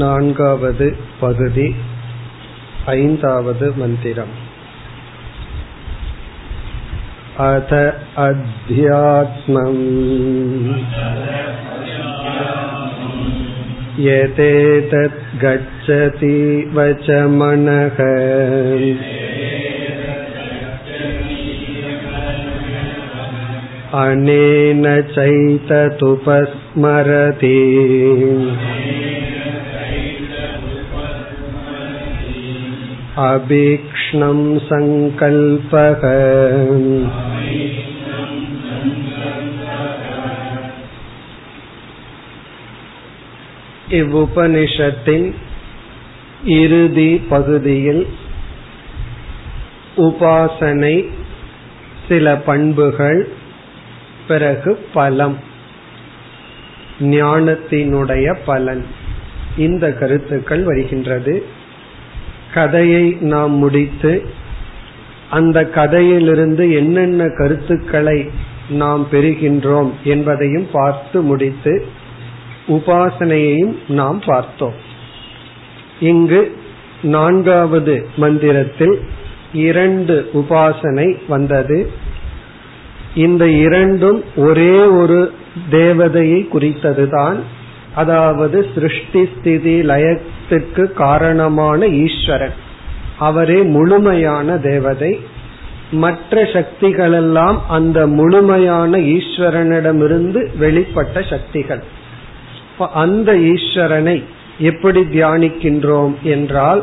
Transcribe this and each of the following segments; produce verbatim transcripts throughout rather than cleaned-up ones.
நான்காவது பகுதி, ஐந்தாவது மந்திரம். அத அத்யாத்மம் யதேதத் கச்சதி வசமனஹ அனேன சைததுபஸ்மரதி. அபீக்ஷ்ணம் சங்கல்பகம். இவ்வுபனிஷத்தின் இறுதி பகுதியில் உபாசனை சில பண்புகள், பிறகு பலம், ஞானத்தினுடைய பலன், இந்த கருத்துக்கள் வருகின்றது. கதையை நாம் முடித்து அந்த கதையிலிருந்து என்னென்ன கருத்துக்களை நாம் பெறுகின்றோம் என்பதையும் பார்த்து முடித்து உபாசனையையும் நாம் பார்த்தோம். இங்கு நான்காவது மந்திரத்தில் இரண்டு உபாசனை வந்தது. இந்த இரண்டும் ஒரே ஒரு தேவதையை குறித்ததுதான், அதாவது சிருஷ்டி ஸ்திதி லயத்திற்கு காரணமான ஈஸ்வரன். அவரே முழுமையான தேவதை. மற்ற சக்திகளெல்லாம் அந்த முழுமையான ஈஸ்வரனிடமிருந்து வெளிப்பட்ட சக்திகள். அந்த ஈஸ்வரனை எப்படி தியானிக்கின்றோம் என்றால்,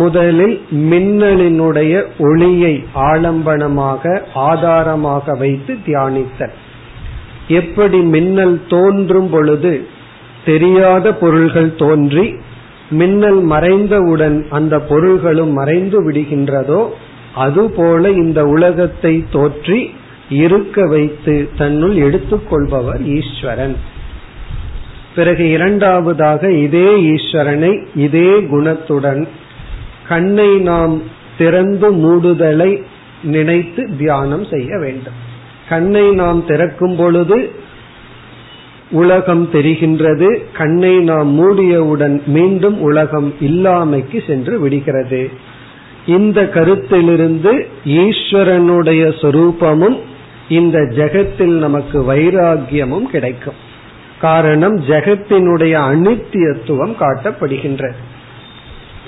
முதலில் மின்னலினுடைய ஒளியை ஆலம்பனமாக ஆதாரமாக வைத்து தியானித்தல். எப்படி மின்னல் தோன்றும் பொழுது தெரியாத பொருள்கள் தோன்றி மின்னல் மறைந்தவுடன் அந்த பொருள்களும் மறைந்து விடுகின்றதோ, அதுபோல இந்த உலகத்தை தோற்றி இருக்க வைத்து தன்னுள் எடுத்துக்கொள்பவர் ஈஸ்வரன். பிறகு இரண்டாவதாக இதே ஈஸ்வரனை இதே குணத்துடன் கண்ணை நாம் திறந்து மூடுதலை நினைத்து தியானம் செய்ய வேண்டும். கண்ணை நாம் திறக்கும் பொழுது உலகம் தெரிகின்றது, கண்ணை நாம் மூடியவுடன் மீண்டும் உலகம் இல்லாமைக்கு சென்று விடுகிறது. இந்த கருத்திலிருந்து ஈஸ்வரனுடைய சொரூபமும் இந்த ஜெகத்தில் நமக்கு வைராகியமும் கிடைக்கும். காரணம், ஜெகத்தினுடைய அனித்தியத்துவம் காட்டப்படுகின்றது.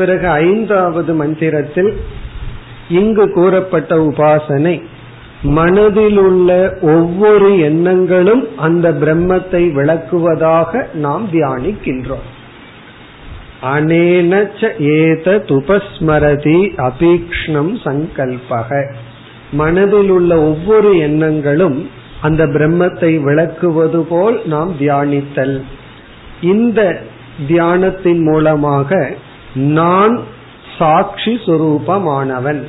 பிறகு ஐந்தாவது மந்திரத்தில் இங்கு கூறப்பட்ட உபாசனை, மனதில் உள்ள ஒவ்வொரு எண்ணங்களும் அந்த பிரம்மத்தை விளக்குவதாக நாம் தியானிக்கின்றோம். அனேனச்ச ஏதத் உபஸ்மரதி அபீக்ஷ்ணம் சங்கல்பக. மனதில் உள்ள ஒவ்வொரு எண்ணங்களும் அந்த பிரம்மத்தை விளக்குவது போல் நாம் தியானித்தல். இந்த தியானத்தின் மூலமாக நான் சாட்சி சுரூபமானவன்,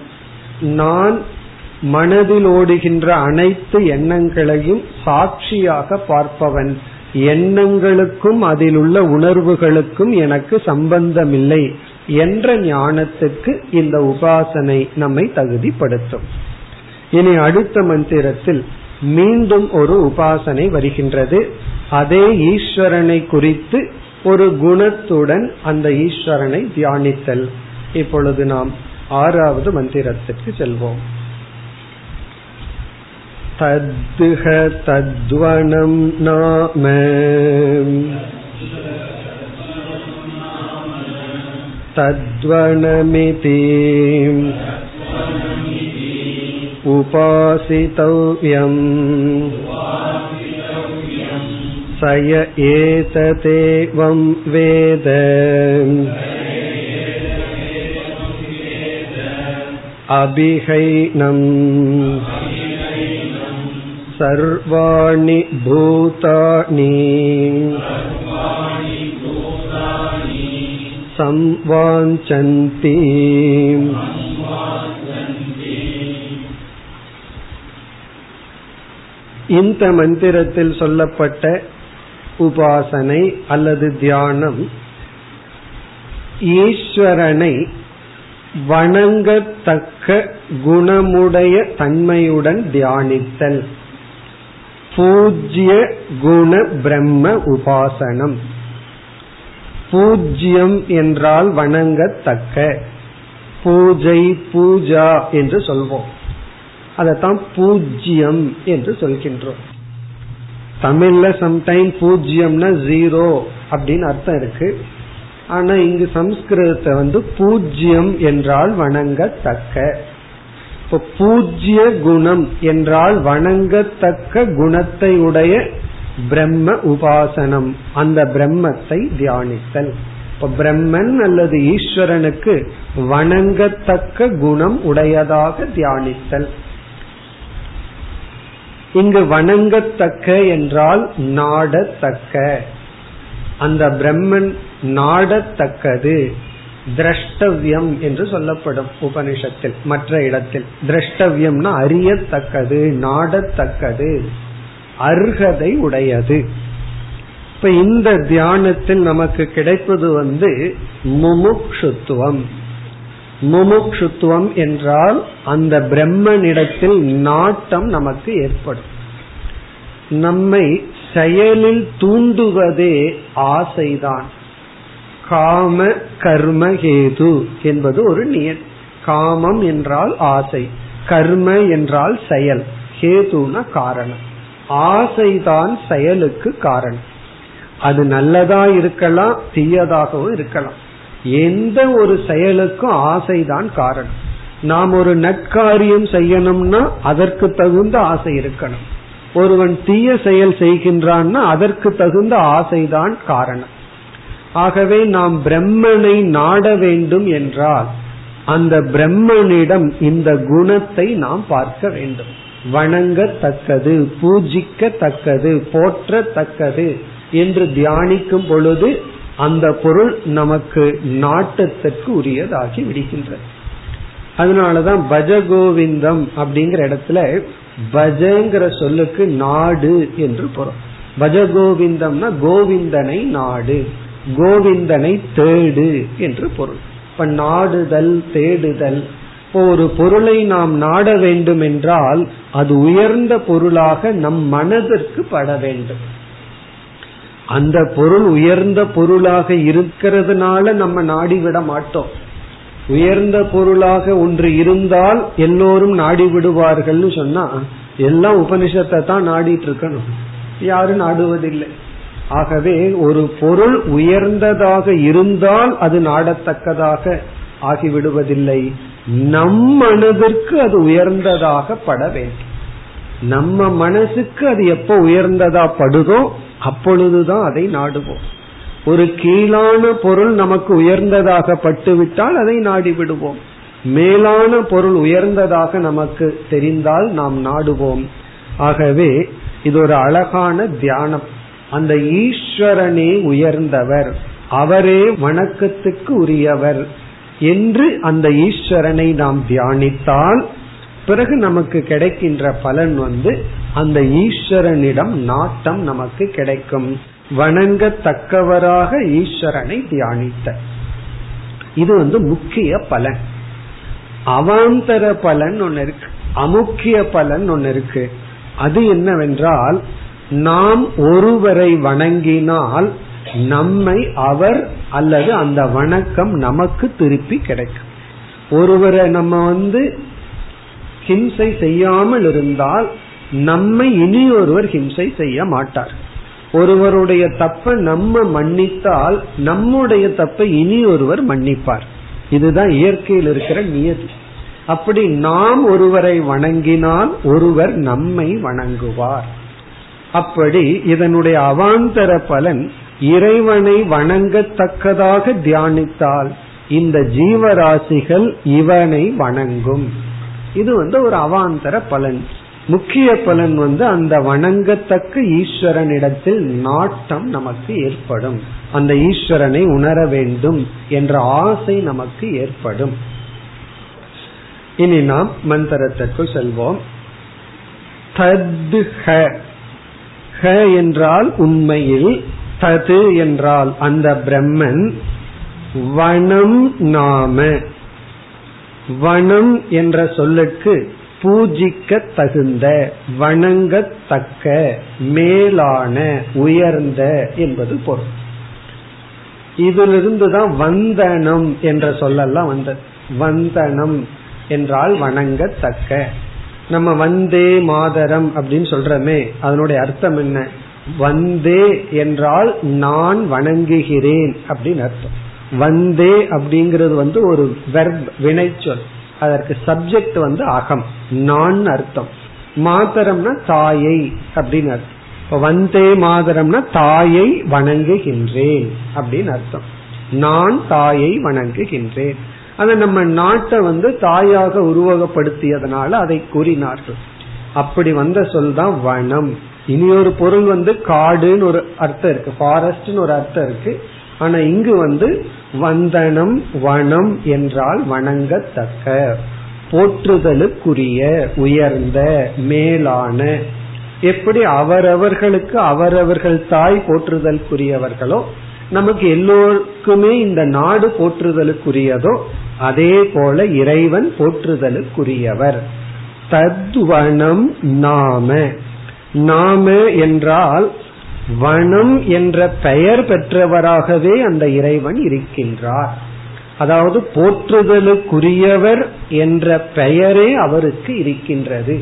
நான் மனதில் ஓடுகின்ற அனைத்து எண்ணங்களையும் சாட்சியாக பார்ப்பவன், எண்ணங்களுக்கும் அதில் உள்ள உணர்வுகளுக்கும் எனக்கு சம்பந்தமில்லை என்ற ஞானத்துக்கு இந்த உபாசனை நம்மை தகுதிப்படுத்தும். இனி அடுத்த மந்திரத்தில் மீண்டும் ஒரு உபாசனை வருகின்றது. அதே ஈஸ்வரனை குறித்து ஒரு குணத்துடன் அந்த ஈஸ்வரனை தியானித்தல். இப்பொழுது நாம் ஆறாவது மந்திரத்திற்கு செல்வோம். தத்ஹ தத்வனம் நாம தத்வனமிதி உபாசிதவ்யம் சய ஏததேவம் வேத அபிஹைனம் சர்வாணி பூதானி சம்வாஞ்சந்தி. இந்த மந்திரத்தில் சொல்லப்பட்ட உபாசனை அல்லது தியானம், ஈஸ்வரனை வணங்கத்தக்க குணமுடைய தன்மையுடன் தியானித்தல். பூஜ்ய குண பிரம்ம உபாசனம். பூஜ்யம் என்றால் வணங்கத்தக்க, பூஜை பூஜா என்று சொல்வோம், அதத்தான் பூஜ்யம் என்று சொல்கின்றோம். தமிழ்ல சம்டைம் பூஜ்யம்னா ஜீரோ அப்படின்னு அர்த்தம் இருக்கு. ஆனா இங்கு சம்ஸ்கிருதத்தை வந்து பூஜ்யம் என்றால் வணங்கத்தக்க. இப்போ பூஜ்ய குணம் என்றால் வணங்கத்தக்க குணத்தை உடைய பிரம்ம உபாசனம், அந்த பிரம்மத்தை தியானித்தல். இப்போ பிரம்மன் அல்லது ஈஸ்வரனுக்கு வணங்கத்தக்க குணம் உடையதாக தியானித்தல். இங்கு வணங்கத்தக்க என்றால் நாடத்தக்க, அந்த பிரம்மன் நாடத்தக்கது, திரஷ்டவ்யம் என்று சொல்லப்படும் உபனிஷத்தில். மற்ற இடத்தில் திரஷ்டவ்யம்னா அறியத்தக்கது, நாடத்தக்கது, அர்ஹதை உடையது. இப்ப இந்த தியானத்தில் நமக்கு கிடைப்பது வந்து முமுக்ஷுத்துவம். முமுக்ஷுத்துவம் என்றால் அந்த பிரம்மனிடத்தில் நாட்டம் நமக்கு ஏற்படும். நம்மை செயலில் தூண்டுவதே ஆசைதான். காம கர்ம ஹேது என்பது ஒரு நியதி. காமம் என்றால் ஆசை, கர்ம என்றால் செயல், ஹேதுனா காரணம். ஆசைதான் செயலுக்கு காரணம். அது நல்லதா இருக்கலாம், தீயதாகவும் இருக்கலாம். எந்த ஒரு செயலுக்கும் ஆசைதான் காரணம். நாம் ஒரு நற்காரியம் செய்யணும்னா அதற்கு தகுந்த ஆசை இருக்கணும். ஒருவன் தீய செயல் செய்கின்றான்னா அதற்கு தகுந்த ஆசைதான் காரணம். ஆகவே நாம் பிரம்மனை நாட வேண்டும் என்றால் அந்த பிரம்மனிடம் இந்த குணத்தை நாம் பார்க்க வேண்டும். வணங்கத்தக்கது, பூஜிக்கத்தக்கது, போற்றத்தக்கது என்று தியானிக்கும் பொழுது அந்த பொருள் நமக்கு நாட்டத்திற்கு உரியதாகி விடுகின்றது. அதனாலதான் பஜகோவிந்தம் அப்படிங்கிற இடத்துல பஜங்கிற சொல்லுக்கு நாடு என்று பொருள். பஜகோவிந்தம்னா கோவிந்தனை நாடு, கோவிந்தனை தேடு என்று பொருள். இப்ப நாடுதல், தேடுதல். இப்போ ஒரு பொருளை நாம் நாட வேண்டும் என்றால் அது உயர்ந்த பொருளாக நம் மனதிற்கு பட வேண்டும். அந்த பொருள் உயர்ந்த பொருளாக இருக்கிறதுனால நம்ம நாடிவிட மாட்டோம். உயர்ந்த பொருளாக ஒன்று இருந்தால் எல்லோரும் நாடி விடுவார்கள் சொன்னா எல்லாம் உபனிஷத்தை தான் நாடிட்டு இருக்கணும், யாரும் நாடுவதில்லை. ஆகவே ஒரு பொருள் உயர்ந்ததாக இருந்தால் அது நாடத்தக்கதாக ஆகிவிடுவதில்லை. நம் மனதிற்கு அது உயர்ந்ததாக பட வேண்டும். நம்ம மனசுக்கு அது எப்போ உயர்ந்ததா படுதோ அப்பொழுதுதான் அதை நாடுவோம். ஒரு கீழான பொருள் நமக்கு உயர்ந்ததாக பட்டுவிட்டால் அதை நாடி விடுவோம். மேலான பொருள் உயர்ந்ததாக நமக்கு தெரிந்தால் நாம் நாடுவோம். ஆகவே இது ஒரு அழகான தியானம். அந்த ஈஸ்வரனே உயர்ந்தவர், அவரே வணக்கத்துக்கு உரியவர் என்று அந்த ஈஸ்வரனை நாம் தியானித்தால் பிறகு நமக்கு கிடைக்கின்ற பலன் வந்து அந்த ஈஸ்வரனிடம் நாட்டம் நமக்கு கிடைக்கும். வணங்கத்தக்கவராக ஈஸ்வரனை தியானித்த இது வந்து முக்கிய பலன். அவாந்தர பலன் ஒன்னு இருக்கு, அமுக்கிய பலன் ஒன்னு இருக்கு. அது என்னவென்றால் நாம் ஒருவரை வணங்கினால் நம்மை அவர் அல்லது அந்த வணக்கம் நமக்கு திருப்பி கிடைக்கும். ஒருவரை நம்ம வந்து ஹிம்சை செய்யாமல் இருந்தால் நம்மை இனி ஒருவர் ஹிம்சை செய்ய மாட்டார். ஒருவருடைய தப்பை நம்ம மன்னித்தால் நம்முடைய தப்பை இனி ஒருவர் மன்னிப்பார். இதுதான் இயற்கையில் இருக்கிற நியதி. அப்படி நாம் ஒருவரை வணங்கினால் ஒருவர் நம்மை வணங்குவார். அப்படி இதனுடைய அவாந்தர பலன் இறைவனை வணங்கத்தக்கதாக தியானித்தால் இந்த ஜீவராசிகள் இவனை வணங்கும். இது வந்து ஒரு அவாந்தர பலன். முக்கிய பலன் வந்து அந்த வணங்கத்தக்க ஈஸ்வரனிடத்தில் நாட்டம் நமக்கு ஏற்படும். அந்த ஈஸ்வரனை உணர வேண்டும் என்ற ஆசை நமக்கு ஏற்படும். இனி நாம் மந்திரத்திற்கு செல்வோம். தத் ஹ என்றால் உண்மையில், தது என்றால் அந்த பிரம்மன், வனம் நாம. வனம் என்ற சொல்லுக்கு பூஜிக்க தகுந்த, வணங்கத்தக்க, மேலான, உயர்ந்த என்பது பொருள். இதிலிருந்துதான் வந்தனம் என்ற சொல்லெல்லாம் வந்தது. வந்தனம் என்றால் வணங்கத்தக்க. நம்ம வந்தே மாதரம் அப்படின்னு சொல்றமே, அதனுடைய அர்த்தம் என்ன? வந்தே என்றால் நான் வணங்குகிறேன் அப்படின்னு அர்த்தம். வந்தே அப்படிங்கிறது வந்து ஒரு வெர்ப், வினைச்சொல். அதற்கு சப்ஜெக்ட் வந்து அகம், நான் அர்த்தம். மாதரம்னா தாயை அப்படின்னு அர்த்தம். வந்தே மாதரம்னா தாயை வணங்குகின்றேன் அப்படின்னு அர்த்தம். நான் தாயை வணங்குகின்றேன். அதை நம்ம நாட்டை வந்து தாயாக உருவகப்படுத்தியதனால அதை கூறினார்கள். அப்படி வந்த சொல் தான் வனம். இனி ஒரு பொருள் வந்து காடுன்னு ஒரு அர்த்தம் இருக்கு, ஃபாரஸ்ட்னு ஒரு அர்த்தம் இருக்கு. ஆனா இங்கு வந்து வந்தனம் வனம் என்றால் வணங்கத்தக்க, போற்றுதலுக்குரிய, உயர்ந்த, மேலான. எப்படி அவரவர்களுக்கு அவரவர்கள் தாய் போற்றுதலுக்குரியவர்களோ, நமக்கு எல்லோருக்குமே இந்த நாடு போற்றுதலுக்குரியதோ, அதே போல இறைவன் போற்றுதலுக்குரியவர். தத்வனம் நாம. நாம என்றால் வனம் என்ற பெயர் பெற்றவராகவே அந்த இறைவன் இருக்கின்றார். அதாவது போற்றுதலுக்குரியவர் என்ற பெயரே அவருக்கு இருக்கின்றது.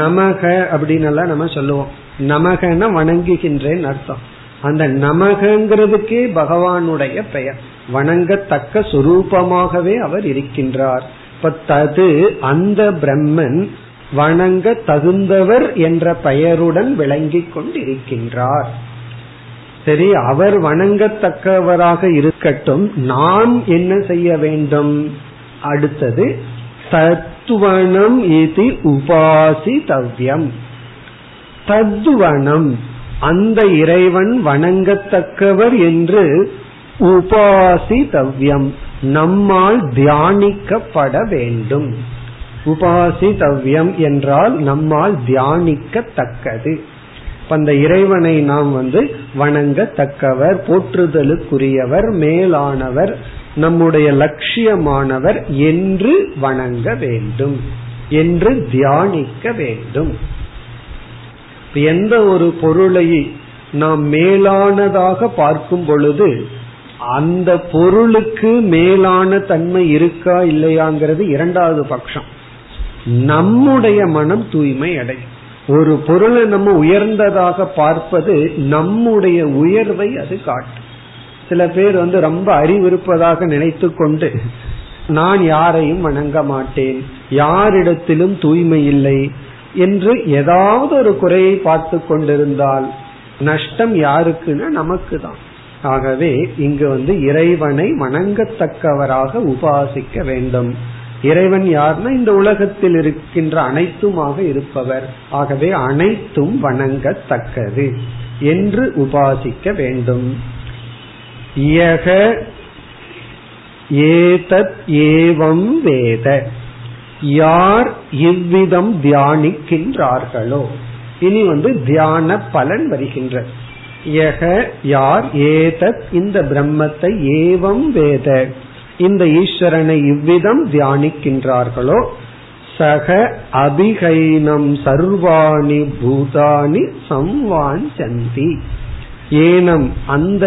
நமக அப்படின்னு நம்ம சொல்லுவோம். நமகன வணங்குகின்றேன்னு அர்த்தம். அந்த நமகங்கிறதுக்கே பகவானுடைய பெயர். வணங்கத்தக்க சுரூபமாகவே அவர் இருக்கின்றார். பத்தது அந்த பிரம்மன் வணங்க தகுந்தவர் என்ற பெயருடன் விளங்கி கொண்டிருக்கின்றார். சரி, அவர் வணங்கத்தக்கவராக இருக்கட்டும், நாம் என்ன செய்ய வேண்டும்? அடுத்தது தத்துவனம் இது உபாசிதவ்யம். தத்துவனம் அந்த இறைவன் வணங்கத்தக்கவர் என்று உபாசிதவ்யம் நம்மால் தியானிக்கப்பட வேண்டும். உபாசிதவ்யம் என்றால் நம்மால் தியானிக்கத்தக்கது. அந்த இறைவனை நாம் வந்து வணங்கத்தக்கவர், போற்றுதலுக்குரியவர், மேலானவர், நம்முடைய லட்சியமானவர் என்று வணங்க வேண்டும், என்று தியானிக்க வேண்டும். எந்த ஒரு பொருளை நாம் மேலானதாக பார்க்கும் பொழுது அந்த பொருளுக்கு மேலான தன்மை இருக்கா இல்லையாங்கிறது இரண்டாவது பட்சம். நம்முடைய மனம் தூய்மை அடையும். ஒரு பொருளை நம்ம உயர்ந்ததாக பார்ப்பது நம்முடைய உயர்வை அது காட்டும். சில பேர் வந்து ரொம்ப அறிவிருப்பதாக நினைத்து கொண்டு நான் யாரையும் வணங்க மாட்டேன், யாரிடத்திலும் தூய்மை இல்லை என்று ஏதாவது ஒரு குறையை பார்த்து கொண்டிருந்தால் நஷ்டம் யாருக்குன்னா நமக்கு தான். ஆகவே இங்கு வந்து இறைவனை வணங்கத்தக்கவராக உபாசிக்க வேண்டும். இறைவன் யார்னா இந்த உலகத்தில் இருக்கின்ற அனைத்துமாக இருப்பவர். ஆகவே அனைத்தும் வணங்கத்தக்கது என்று உபாசிக்க வேண்டும். யக ஏதத் ஏவம் வேத. யார் இவ்விதம் தியானிக்கின்றார்களோ, இனி வந்து தியான பலன் வருகின்ற. யக யார், ஏதத் இந்த பிரம்மத்தை, ஏவம் வேத இந்த ஈஸ்வரனை இவ்விதம் தியானிக்கின்றார்களோ, சக அபிகைனம் சர்வாணி பூதானி சம்வாஞ்சந்தி. ஏனம் அந்த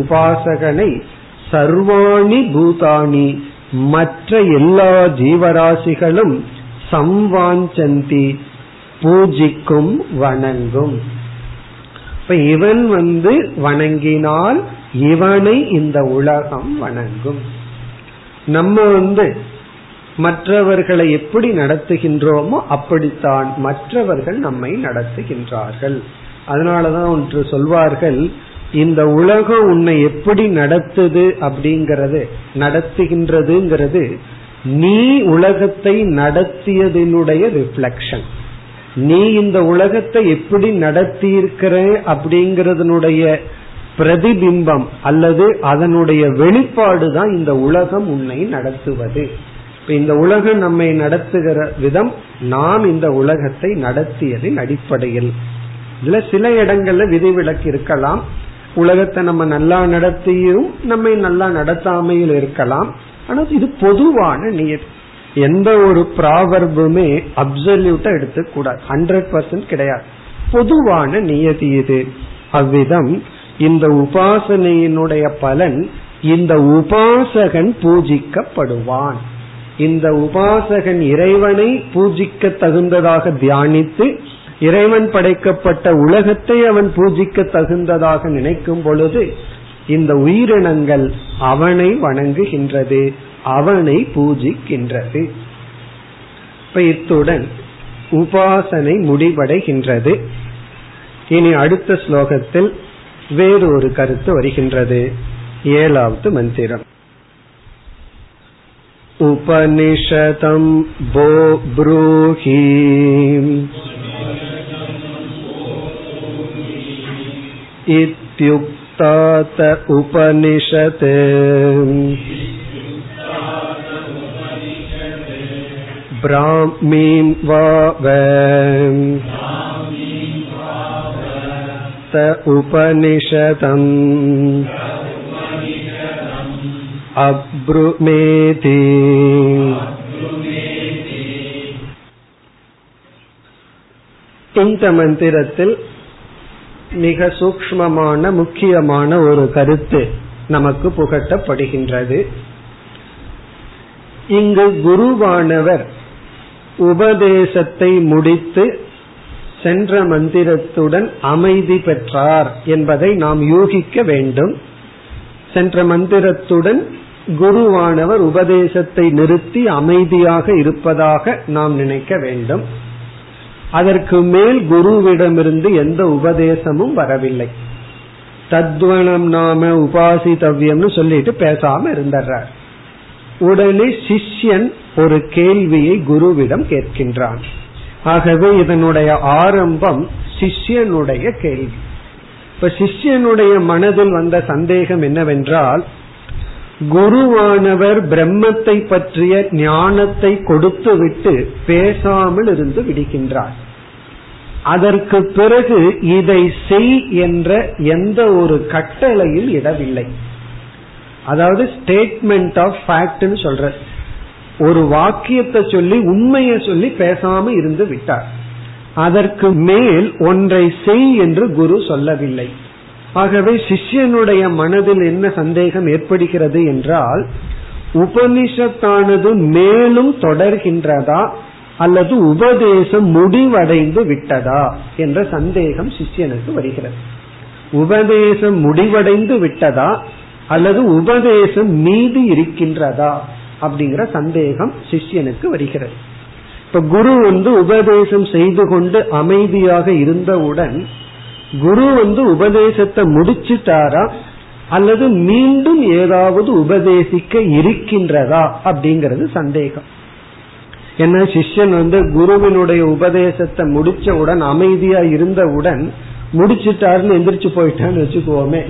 உபாசகனை சர்வாணி பூதானி மற்ற எல்லா ஜீவராசிகளும் சம்வாஞ்சந்தி பூஜிக்கும், வணங்கும். இப்ப இவன் வந்து வணங்கினால் இவனை இந்த உலகம் வணங்கும். நம்ம வந்து மற்றவர்களை எப்படி நடத்துகின்றோமோ அப்படித்தான் மற்றவர்கள் நம்மை நடத்துகின்றார்கள். அதனாலதான் ஒன்று சொல்வார்கள், இந்த உலகம் உன்னை எப்படி நடத்துது அப்படிங்கிறது, நடத்துகின்றதுங்கிறது நீ உலகத்தை நடத்தியதனுடைய ரிஃப்ளெக்ஷன். நீ இந்த உலகத்தை எப்படி நடத்தி இருக்கிற அப்படிங்கறதனுடைய பிரதிபிம்பம் அல்லது அதனுடைய வெளிப்பாடு தான் இந்த உலகம் உன்னை நடத்துவது. இந்த உலகம் நம்மை நடத்துகிற விதம் நாம் இந்த உலகத்தை நடத்தியதின் அடிப்படையில். இதுல சில இடங்கள்ல விதிவிலக்கு இருக்கலாம். உலகத்தை நம்ம நல்லா நடத்தியும் நம்மை நல்லா நடத்தாமையில் இருக்கலாம். ஆனா இது பொதுவான நியதி. எந்த ஒரு ப்ராவர்புமே அப்சல்யூட்டா எடுத்துக்கூடாது, ஹண்ட்ரட் பர்சன்ட் கிடையாது. பொதுவான நியதி இது. அவ்விதம் இந்த உபாசனையினுடைய பலன் இந்த உபாசகன் பூஜிக்கப்படுவான். இந்த உபாசகன் இறைவனை பூஜிக்க தகுந்ததாக தியானித்து இறைவன் படைக்கப்பட்ட உலகத்தை அவன் பூஜிக்க தகுந்ததாக நினைக்கும் பொழுது இந்த உயிரினங்கள் அவனை வணங்குகின்றது, அவனை பூஜிக்கின்றது. இத்துடன் உபாசனை முடிவடைகின்றது. இனி அடுத்த ஸ்லோகத்தில் வேறு ஒரு கருத்து வருகின்றது. ஏழாவது மந்திரம். உபனிஷதம் போ ப்ரூஹி இத்யுக்தாத உபனிஷதே ப்ராஹ்மீம் வாவம் த உபனிஷதம் அப்ருமேதி. இந்த மந்திரத்தில் மிக சூக்ஷ்மமான முக்கியமான ஒரு கருத்து நமக்கு புகட்டப்படுகின்றது. இங்கு குருவானவர் உபதேசத்தை முடித்து சென்ற மந்திரத்துடன் அமைதி பெற்றார் என்பதை நாம் யூகிக்க வேண்டும். சென்ற மந்திரத்துடன் குருவானவர் உபதேசத்தை நிறுத்தி அமைதியாக இருப்பதாக நாம் நினைக்க வேண்டும். அதற்கு மேல் குருவிடமிருந்து எந்த உபதேசமும் வரவில்லை. தத்வனம் நாம உபாசிதவ்யம்னு சொல்லிட்டு பேசாம இருந்தார். உடனே சிஷ்யன் ஒரு கேள்வியை குருவிடம் கேட்கின்றான். ஆகவே இதனுடைய ஆரம்பம் சிஷ்யனுடைய கேள்வி. இப்ப சிஷ்யனுடைய மனதில் வந்த சந்தேகம் என்னவென்றால், குருவானவர் பிரம்மத்தை பற்றிய ஞானத்தை கொடுத்து விட்டு பேசாமல் இருந்து விடுகின்றார். அதற்கு பிறகு இதை செய் என்ற எந்த ஒரு கட்டளையில் இடவில்லை. அதாவது ஸ்டேட்மெண்ட் ஆஃப் ஃபேக்ட்னு சொல்ற ஒரு வாக்கியத்தை சொல்லி உண்மையை சொல்லி பேசாம இருந்து விட்டார். அதற்கு மேல் ஒன்றை செய் என்று குரு சொல்லவில்லை. ஆகவே சிஷ்யனுடைய மனதில் என்ன சந்தேகம் ஏற்படுகிறது என்றால், உபனிஷத்தானது மேலும் தொடர்கின்றதா அல்லது உபதேசம் முடிவடைந்து விட்டதா என்ற சந்தேகம் சிஷ்யனுக்கு வருகிறது. உபதேசம் முடிவடைந்து விட்டதா அல்லது உபதேசம் மீதி இருக்கின்றதா அப்படிங்கிற சந்தேகம் சிஷ்யனுக்கு வருகிறது. இப்ப குரு வந்து உபதேசம் செய்து கொண்டு அமைதியாக இருந்தவுடன் குரு வந்து உபதேசத்தை முடிச்சுட்டாரா அல்லது மீண்டும் ஏதாவது உபதேசிக்க இருக்கின்றதா அப்படிங்கறது சந்தேகம். ஏன்னா சிஷ்யன் வந்து குருவினுடைய உபதேசத்தை முடிச்சவுடன் அமைதியா இருந்தவுடன் முடிச்சுட்டாருன்னு எந்திரிச்சு போயிட்டான்னு வச்சுக்கோமே,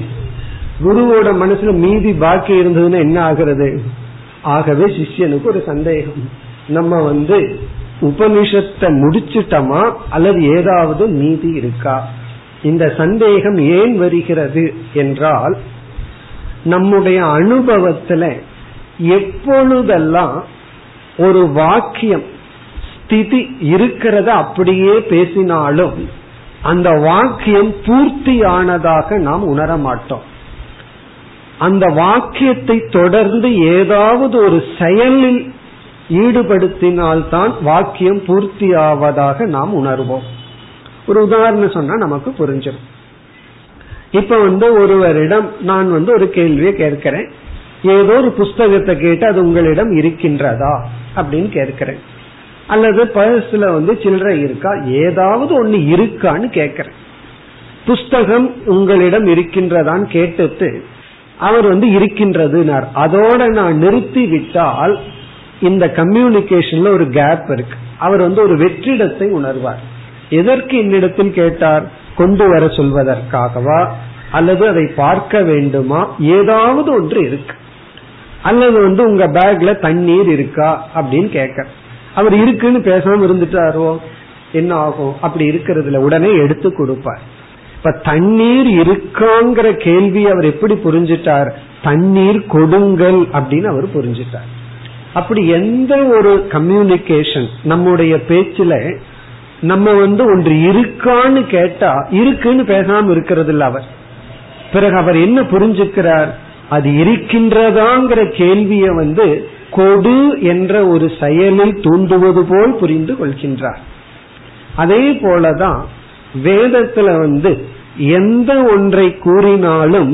குருவோட மனசுல மீதி பாக்கி இருந்ததுன்னா என்ன ஆகிறது? ஆகவே சிஷ்யனுக்கு ஒரு சந்தேகம், நம்ம வந்து உபனிஷத்தை முடிச்சுட்டோமா அல்லது ஏதாவது மீதி இருக்கா? இந்த சந்தேகம் ஏன் வருகிறது என்றால், நம்முடைய அனுபவத்துல எப்பொழுதெல்லாம் ஒரு வாக்கியம் ஸ்திதி இருக்கிறத அப்படியே பேசினாலும் அந்த வாக்கியம் பூர்த்தியானதாக நாம் உணரமாட்டோம். அந்த வாக்கியத்தை தொடர்ந்து ஏதாவது ஒரு செயலில் ஈடுபடுத்தினால்தான் வாக்கியம் பூர்த்தியாவதாக நாம் உணர்வோம். ஒரு உதாரணம் சொன்னா நமக்கு புரிஞ்சிடும். இப்ப வந்து ஒருவரிடம் நான் வந்து ஒரு கேள்வியை கேட்கிறேன், ஏதோ ஒரு புஸ்தகத்தை கேட்டு அது உங்களிடம் இருக்கின்றதா அப்படின்னு கேட்கிறேன், அல்லது பர்ஸ்ல வந்து சில்லறை இருக்கா, ஏதாவது ஒண்ணு இருக்கான்னு கேட்கிறேன். புஸ்தகம் உங்களிடம் இருக்கின்றதான்னு கேட்டுட்டு அவர் வந்து இருக்கின்றதுனார், அதோட நான் நிறுத்தி விட்டால் இந்த கம்யூனிகேஷன்ல ஒரு கேப் இருக்கு. அவர் வந்து ஒரு வெற்றிடத்தை உணர்வார். எதற்கு என்னிடத்தில் கேட்டார்? கொண்டு வர சொல்வதற்காகவா அல்லது அதை பார்க்க வேண்டுமா? ஏதாவது ஒன்று இருக்கு. அல்லது வந்து உங்க பேக்ல தண்ணீர் இருக்கா அப்படின்னு கேட்க அவர் இருக்குன்னு பேசாம இருந்துட்டாரோ என்ன ஆகும்? அப்படி இருக்கிறதுல உடனே எடுத்து கொடுப்பார். இப்ப தண்ணீர் இருக்காங்கிற கேள்வி அவர் எப்படி புரிஞ்சிட்டார்? தண்ணீர் கொடுங்கள் அப்படின்னு அவர் புரிஞ்சிட்டார். அப்படி எந்த ஒரு கம்யூனிகேஷன் நம்முடைய பேச்சுல நம்ம வந்து ஒன்று இருக்கான்னு கேட்டா இருக்குன்னு பேசாம இருக்கிறது இல்ல, அவர் பிறகு அவர் என்ன புரிஞ்சுக்கிறார், அது இருக்கின்றதாங்கிற கேள்வியை வந்து கொடு என்ற ஒரு செயலில் தூண்டுவது போல் புரிந்து கொள்கின்றார். அதே போலதான் வேதத்துல வந்து எந்த ஒன்றை கூறினாலும்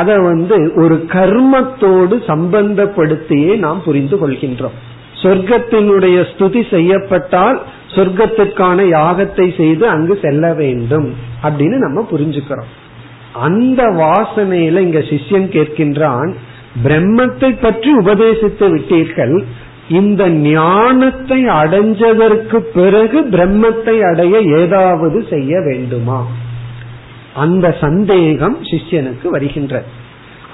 அதை வந்து ஒரு கர்மத்தோடு சம்பந்தப்படுத்தியே நாம் புரிந்து கொள்கின்றோம். சொர்க்கத்தினுடைய ஸ்துதி செய்யப்பட்டால் சொர்க்கத்திற்கான யாகத்தை செய்து அங்கு செல்ல வேண்டும் அப்படின்னு நம்ம புரிஞ்சுக்கிறோம். அந்த வாசனையில இங்க சிஷ்யன் கேட்கின்றான், பிரம்மத்தை பற்றி உபதேசித்து விட்டீர்கள், இந்த ஞானத்தை அடைஞ்சதற்கு பிறகு பிரம்மத்தை அடைய ஏதாவது செய்ய வேண்டுமா? அந்த சந்தேகம் சிஷ்யனுக்கு வருகின்றது.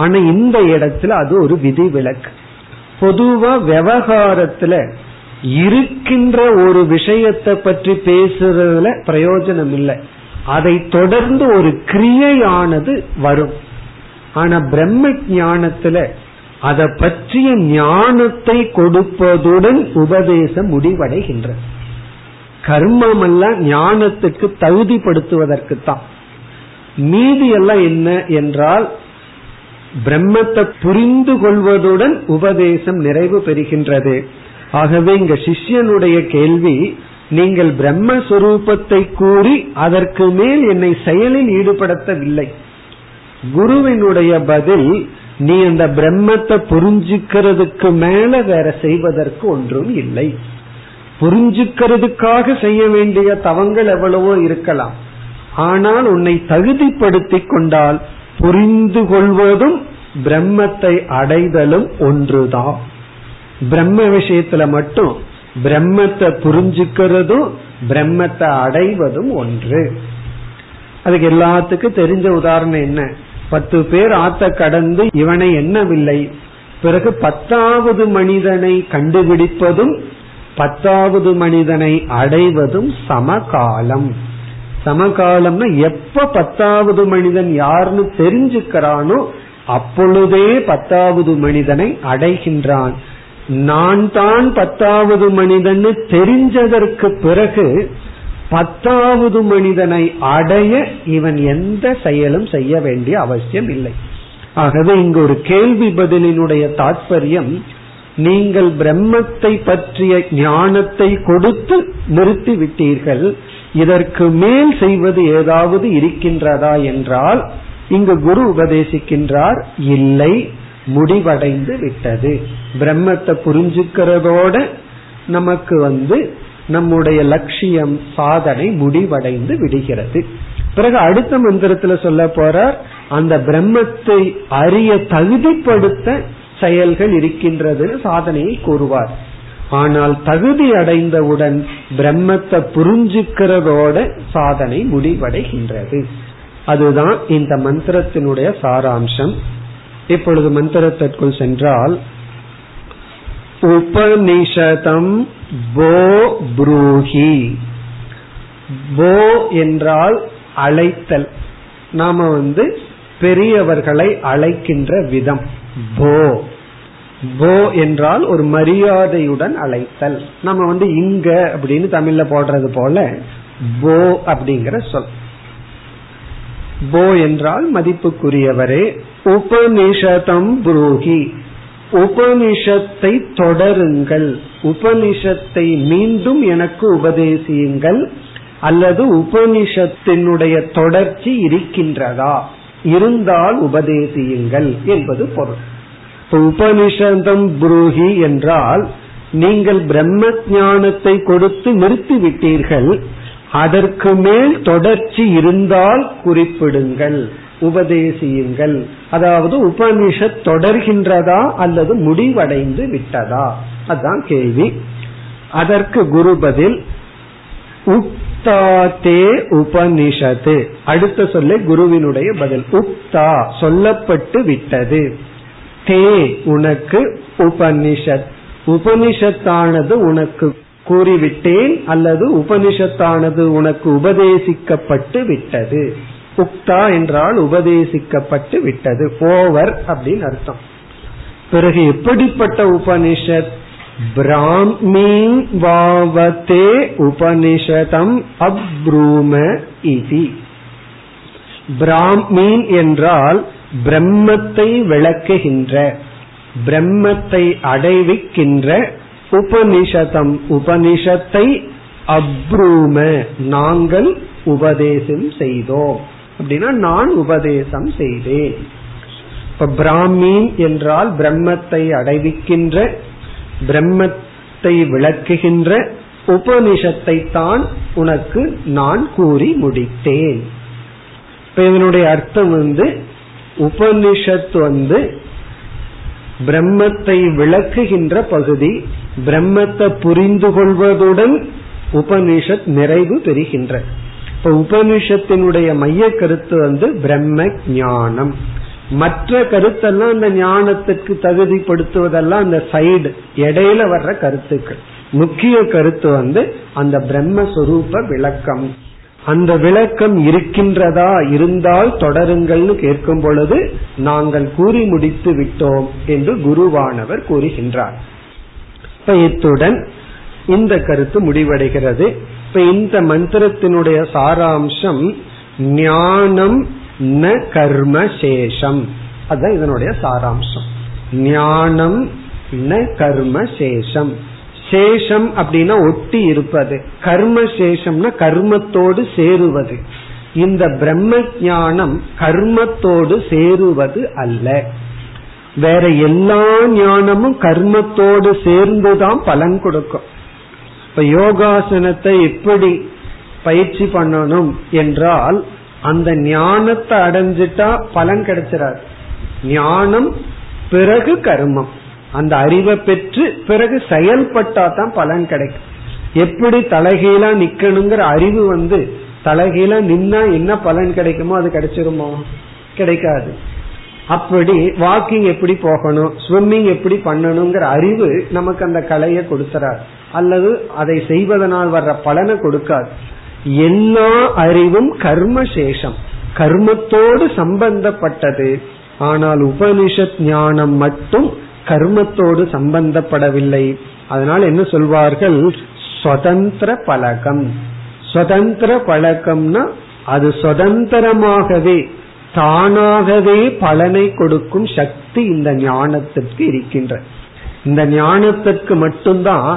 ஆனா இந்த இடத்துல அது ஒரு விதி விலக்கு. பொதுவா விவகாரத்துல இருக்கின்ற ஒரு விஷயத்தை பற்றி பேசுறதுல பிரயோஜனம் இல்லை, அதை தொடர்ந்து ஒரு கிரியையானது வரும். ஆனா பிரம்ம ஞானத்துல அதை பற்றிய ஞானத்தை கொடுப்பதுடன் உபதேசம் முடிவடைகின்ற. கர்மம் எல்லாம் ஞானத்துக்கு தகுதிப்படுத்துவதற்கு தான். நீதி எல்லாம் என்ன என்றால் பிரம்மத்தை புரிந்து கொள்வதுடன் உபதேசம் நிறைவு பெறுகின்றது. ஆகவே இங்க சிஷ்யனுடைய கேள்வி, நீங்கள் பிரம்மஸ்வரூபத்தை கூறி அதற்கு மேல் என்னை செயலில் ஈடுபடுத்தவில்லை. குருவினுடைய பதில், நீ அந்த பிரம்மத்தை புரிஞ்சுக்கிறதுக்கு மேல வேற செய்வதற்கு ஒன்றும் இல்லை. புரிஞ்சுக்கிறதுக்காக செய்ய வேண்டிய தவங்கள் எவ்வளவோ இருக்கலாம், ஆனால் உன்னை தகுதிப்படுத்தி கொண்டால் புரிந்து கொள்வதும் பிரம்மத்தை அடைதலும் ஒன்றுதான். பிரம்ம விஷயத்துல மட்டும் பிரம்மத்தை புரிஞ்சுக்கிறதும் பிரம்மத்தை அடைவதும் ஒன்று. அதுக்கு எல்லாத்துக்கும் தெரிஞ்ச உதாரணம் என்ன, பத்து பேர் ஆத்த கடந்து இவனை எண்ணவில்லை, பிறகு பத்தாவது மனிதனை கண்டுபிடிப்பதும் பத்தாவது மனிதனை அடைவதும் சமகாலம். சமகாலம்னா எப்ப பத்தாவது மனிதன் யாருன்னு தெரிஞ்சுக்கிறானோ அப்பொழுதே பத்தாவது மனிதனை அடைகின்றான். நான் தான் பத்தாவது மனிதன்னு தெரிஞ்சதற்கு பிறகு பத்தாவது மனிதனை அடைய இவன் எந்த செயலும் செய்ய வேண்டிய அவசியம் இல்லை. ஆகவே இங்கு ஒரு கேள்வி பதிலினுடைய தாற்பயம், நீங்கள் பிரம்மத்தை பற்றிய ஞானத்தை கொடுத்து நிறுத்தி விட்டீர்கள், இதற்கு மேல் செய்வது ஏதாவது இருக்கின்றதா என்றால் இங்கு குரு உபதேசிக்கின்றார், இல்லை, முடிவடைந்து விட்டது. பிரம்மத்தை புரிஞ்சுக்கிறதோட நமக்கு வந்து நம்முடைய லட்சியம் சாதனை முடிவடைந்து விடுகிறது. பிறகு அடுத்த மந்திரத்துல சொல்ல போறார், அந்த பிரம்மத்தை அறிய தகுதிப்படுத்த செயல்கள் இருக்கின்றது, சாதனையை கூறுவார். ஆனால் தகுதி அடைந்தவுடன் பிரம்மத்தை புரிஞ்சுக்கிறதோட சாதனை முடிவடைகின்றது. அதுதான் இந்த மந்திரத்தினுடைய சாராம்சம். இப்பொழுது மந்திரத்திற்குள் சென்றால், உபனிஷதம் போ ப்ரூஹி. போ என்றால் அழைத்தல், நாம வந்து பெரியவர்களை அழைக்கின்ற விதம். போ போ என்றால் ஒரு மரியாதையுடன் அழைத்தல். நம்ம வந்து இங்க அப்படின்னு தமிழ்ல போடுறது போல போ அப்படிங்கிற சொல். போ என்றால் மதிப்புக்குரியவரே. உபனிஷதம் ப்ரூஹி, உபனிஷத்தை தொடருங்கள், உபனிஷத்தை மீண்டும் எனக்கு உபதேசியுங்கள், அல்லது உபனிஷத்தினுடைய தொடர்ச்சி இருக்கின்றதா, இருந்தால் உபதேசியுங்கள் என்பது பொருள். உபனிஷதம் புரோஹி என்றால் நீங்கள் பிரம்ம ஞானத்தை கொடுத்து நிறுத்திவிட்டீர்கள், அதற்கு மேல் தொடர்ச்சி இருந்தால் குறிப்பிடுங்கள், உபதேசியுங்கள். அதாவது உபனிஷத் தொடர்கின்றதா அல்லது முடிவடைந்து விட்டதா, அதுதான் கேள்வி. அதற்கு குரு பதில், உக்தாதே உபனிஷத்து. அடுத்த சொல்ல குருவினுடைய பதில், உக்தா சொல்லப்பட்டு விட்டது, தே உனக்கு, உபனிஷத் உபனிஷத்தானது உனக்கு கூறிவிட்டேன், அல்லது உபனிஷத்தானது உனக்கு உபதேசிக்கப்பட்டு விட்டது. உக்தா என்றால் உபதேசிக்கப்பட்டு விட்டது, ஓவர் அப்படின்னு அர்த்தம். பிறகு எப்படிப்பட்ட உபனிஷத், பிராமீம் வாவதே உபனிஷதம் அப்ரூம இதி. பிராமீன் என்றால் பிரம்மத்தை விளக்குகின்ற, பிரம்மத்தை அடைவிக்கின்ற, உபனிஷதம் உபனிஷத்தை அப்ரூம நாங்கள் உபதேசம் செய்தோம். அப்படின்னா நான் உபதேசம் செய்தேன். இப்ப பிராமீன் என்றால் பிரம்மத்தை அடைவிக்கின்ற, பிரம்மத்தை விளக்குகின்ற உபனிஷத்தை தான் உனக்கு நான் கூறி முடித்தேன். இப்ப இதனுடைய அர்த்தம் வந்து உபனிஷத்து வந்து பிரம்மத்தை விளக்குகின்ற பகுதி, பிரம்மத்தை புரிந்து கொள்வதுடன் உபனிஷத் நிறைவு பெறுகின்ற. இப்ப உபனிஷத்தினுடைய மைய கருத்து வந்து பிரம்ம ஞானம். மற்ற கருத்தெல்லாம் அந்த ஞானத்துக்கு தகுதிப்படுத்துவதெல்லாம் அந்த சைடு இடையில வர்ற கருத்துக்கள். முக்கிய கருத்து வந்து அந்த பிரம்மஸ்வரூப விளக்கம். அந்த விளக்கம் இருக்கின்றதா, இருந்தால் தொடருங்கள்னு கேட்கும் பொழுது நாங்கள் கூறி முடித்து விட்டோம் என்று குருவானவர் கூறுகின்றார். இப்ப இத்துடன் இந்த கருத்து முடிவடைகிறது. இப்ப இந்த மந்திரத்தினுடைய சாராம்சம் ஞானம் ந கர்ம சேஷம். அதுதான் இதனுடைய சாராம்சம். ஞானம் ந கர்ம சேஷம். சேஷம் அப்படின்னா ஒட்டி இருப்பது, கர்ம சேஷம்னா கர்மத்தோடு சேருவது. இந்த பிரம்ம ஞானம் கர்மத்தோடு சேருவது அல்ல. வேற எல்லா ஞானமும் கர்மத்தோடு சேர்ந்துதான் பலன் கொடுக்கும். இப்ப யோகாசனத்தை எப்படி பயிற்சி பண்ணணும் என்றால் அந்த ஞானத்தை அடைஞ்சிட்டா பலன் கிடைச்சிடாது. ஞானம் பிறகு கர்மம், அந்த அறிவை பெற்று பிறகு செயல்பட்டா தான் பலன் கிடைக்கும். எப்படி தலைகீழா நிக்கணுங்கிற அறிவு வந்து தலைகீழா நின்னா என்ன பலன் கிடைக்குமோ அது கிடைச்சிருமோ? கிடைக்காது. அப்படி வாக்கிங் எப்படி போகணும், ஸ்விம்மிங் எப்படி பண்ணணுங்கிற அறிவு நமக்கு அந்த கலையை கொடுத்துறாரு, அல்லது அதை செய்வதனால் வர்ற பலனை கொடுக்காது. எல்லா அறிவும் கர்மசேஷம், கர்மத்தோடு சம்பந்தப்பட்டது. ஆனால் உபனிஷத் ஞானம் மட்டும் கர்மத்தோடு சம்பந்தப்படவில்லை. அதனால் என்ன சொல்வார்கள், சுதந்திர பழக்கம். சுதந்திர பழக்கம்னா அது சுதந்திரமாகவே தானாகவே பலனை கொடுக்கும் சக்தி இந்த ஞானத்திற்கு இருக்கின்ற. இந்த ஞானத்திற்கு மட்டும்தான்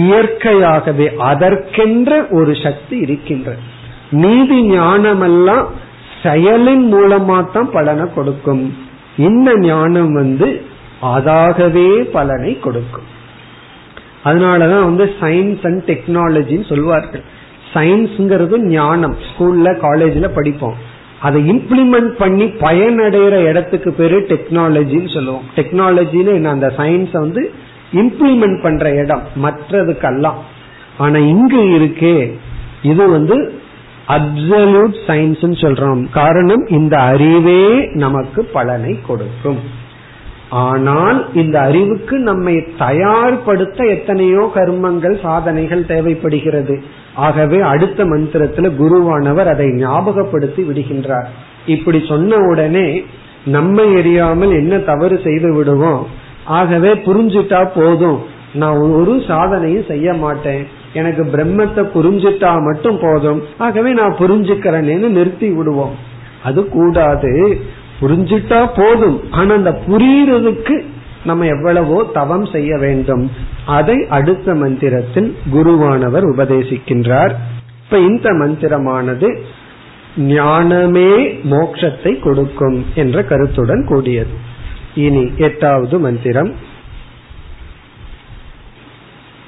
இயற்கையாகவே அதற்கென்ற ஒரு சக்தி இருக்கின்ற. நீதி ஞானமெல்லாம் செயலின் மூலமா தான் பலனை கொடுக்கும். இந்த ஞானம் வந்து அதாகவே பலனை கொடுக்கும். அதனாலதான் வந்து சயின்ஸ் அண்ட் டெக்னாலஜின்னு சொல்வார்கள். சயின்ஸ்ங்கிறது ஞானம், ஸ்கூல்ல காலேஜ்ல படிப்போம், அதை இம்ப்ளிமெண்ட் பண்ணி பயனடைகிற இடத்துக்கு பேரு டெக்னாலஜின்னு சொல்லுவோம். டெக்னாலஜின்னு என்ன, அந்த சயின்ஸை வந்து இம்ப்ளிமெண்ட் பண்ற இடம், மற்றதுக்கெல்லாம். ஆனா இங்கு இருக்கே இது வந்து அப்சல்யூட் சயின்ஸ்ன்னு சொல்றோம். காரணம், இந்த அறிவே நமக்கு பலனை கொடுக்கும். ஆனால் இந்த அறிவுக்கு நம்மை தயார்படுத்த எத்தனையோ கர்மங்கள் சாதனைகள் தேவைப்படுகிறது. ஆகவே அடுத்த மந்திரத்துல குருவானவர் அதை ஞாபகப்படுத்தி விடுகின்றார். இப்படி சொன்ன உடனே நம்மை எரியாமல் என்ன தவறு செய்து விடுவோம். ஆகவே புரிஞ்சுட்டா போதும், நான் ஒரு சாதனையும் செய்ய மாட்டேன், எனக்கு பிரம்மத்தை புரிஞ்சுட்டா மட்டும் போதும், ஆகவே நான் புரிஞ்சுக்கிறேன்னு நிறுத்தி விடுவோம். அது கூடாது. புரிஞ்சுட்டா போதும், ஆனா அந்த புரியுறதுக்கு நம்ம எவ்வளவோ தவம் செய்ய வேண்டும். அதை அடுத்த மந்திரத்தில் குருவானவர் உபதேசிக்கின்றார். இப்ப இந்த மந்திரமானது ஞானமே மோட்சத்தை கொடுக்கும் என்ற கருத்துடன் கூடியது. இனி எட்டாவது மந்திரம்.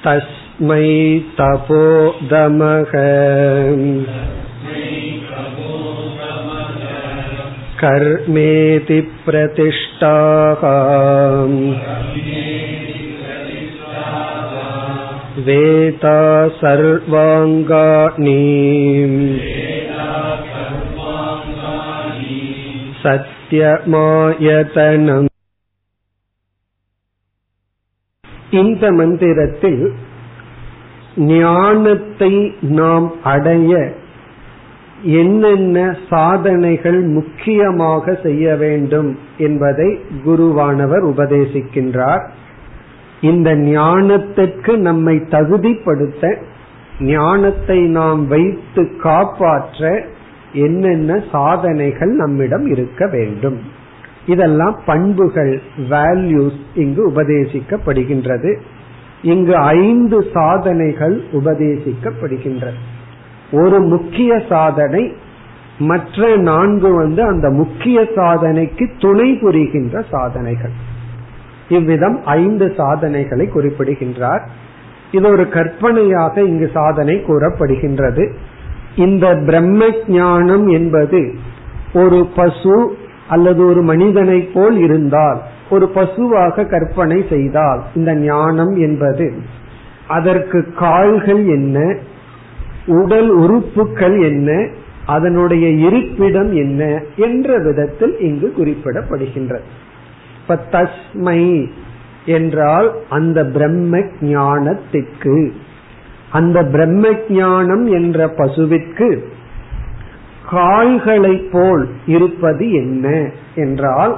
தஸ்மை தபோதமக கர்மேதி பிரதிஷ்டாஹா வேதா சர்வாங்காணி சத்யமாயதனம். இந்த மந்திரத்தில் ஞானத்தை நாம் அடைய என்னென்ன சாதனைகள் முக்கியமாக செய்ய வேண்டும் என்பதை குருவானவர் உபதேசிக்கின்றார். இந்த ஞானத்திற்கு நம்மை தகுதிப்படுத்த, ஞானத்தை நாம் வைத்து காப்பாற்ற என்னென்ன சாதனைகள் நம்மிடம் இருக்க வேண்டும். இதெல்லாம் பண்புகள், வேல்யூஸ் இங்கு உபதேசிக்கப்படுகின்றது. இங்கு ஐந்து சாதனைகள் உபதேசிக்கப்படுகின்றது. ஒரு முக்கிய சாதனை, மற்ற நான்கு வந்து அந்த முக்கிய சாதனைக்கு துணை புரிகின்ற சாதனைகள். இவ்விதம் ஐந்து சாதனைகளை குறிப்பிடுகின்றார். இது ஒரு கற்பனையாக இங்கு சாதனை கூறப்படுகின்றது. இந்த பிரம்ம ஞானம் என்பது ஒரு பசு அல்லது ஒரு மனிதனை போல் இருந்தால், ஒரு பசுவாக கற்பனை செய்தால் இந்த ஞானம் என்பது அதற்கு கால்கள் என்ன, உடல் உறுப்புகள் என்ன, அதனுடைய இருப்பிடம் என்ன என்ற விதத்தில் இங்கு குறிப்பிடப்படுகின்றது. இப்ப தஸ்மை என்றால் அந்த பிரம்ம ஞானத்திற்கு, அந்த பிரம்ம ஞானம் என்ற பசுவிற்கு கால்களை போல் இருப்பது என்ன என்றால்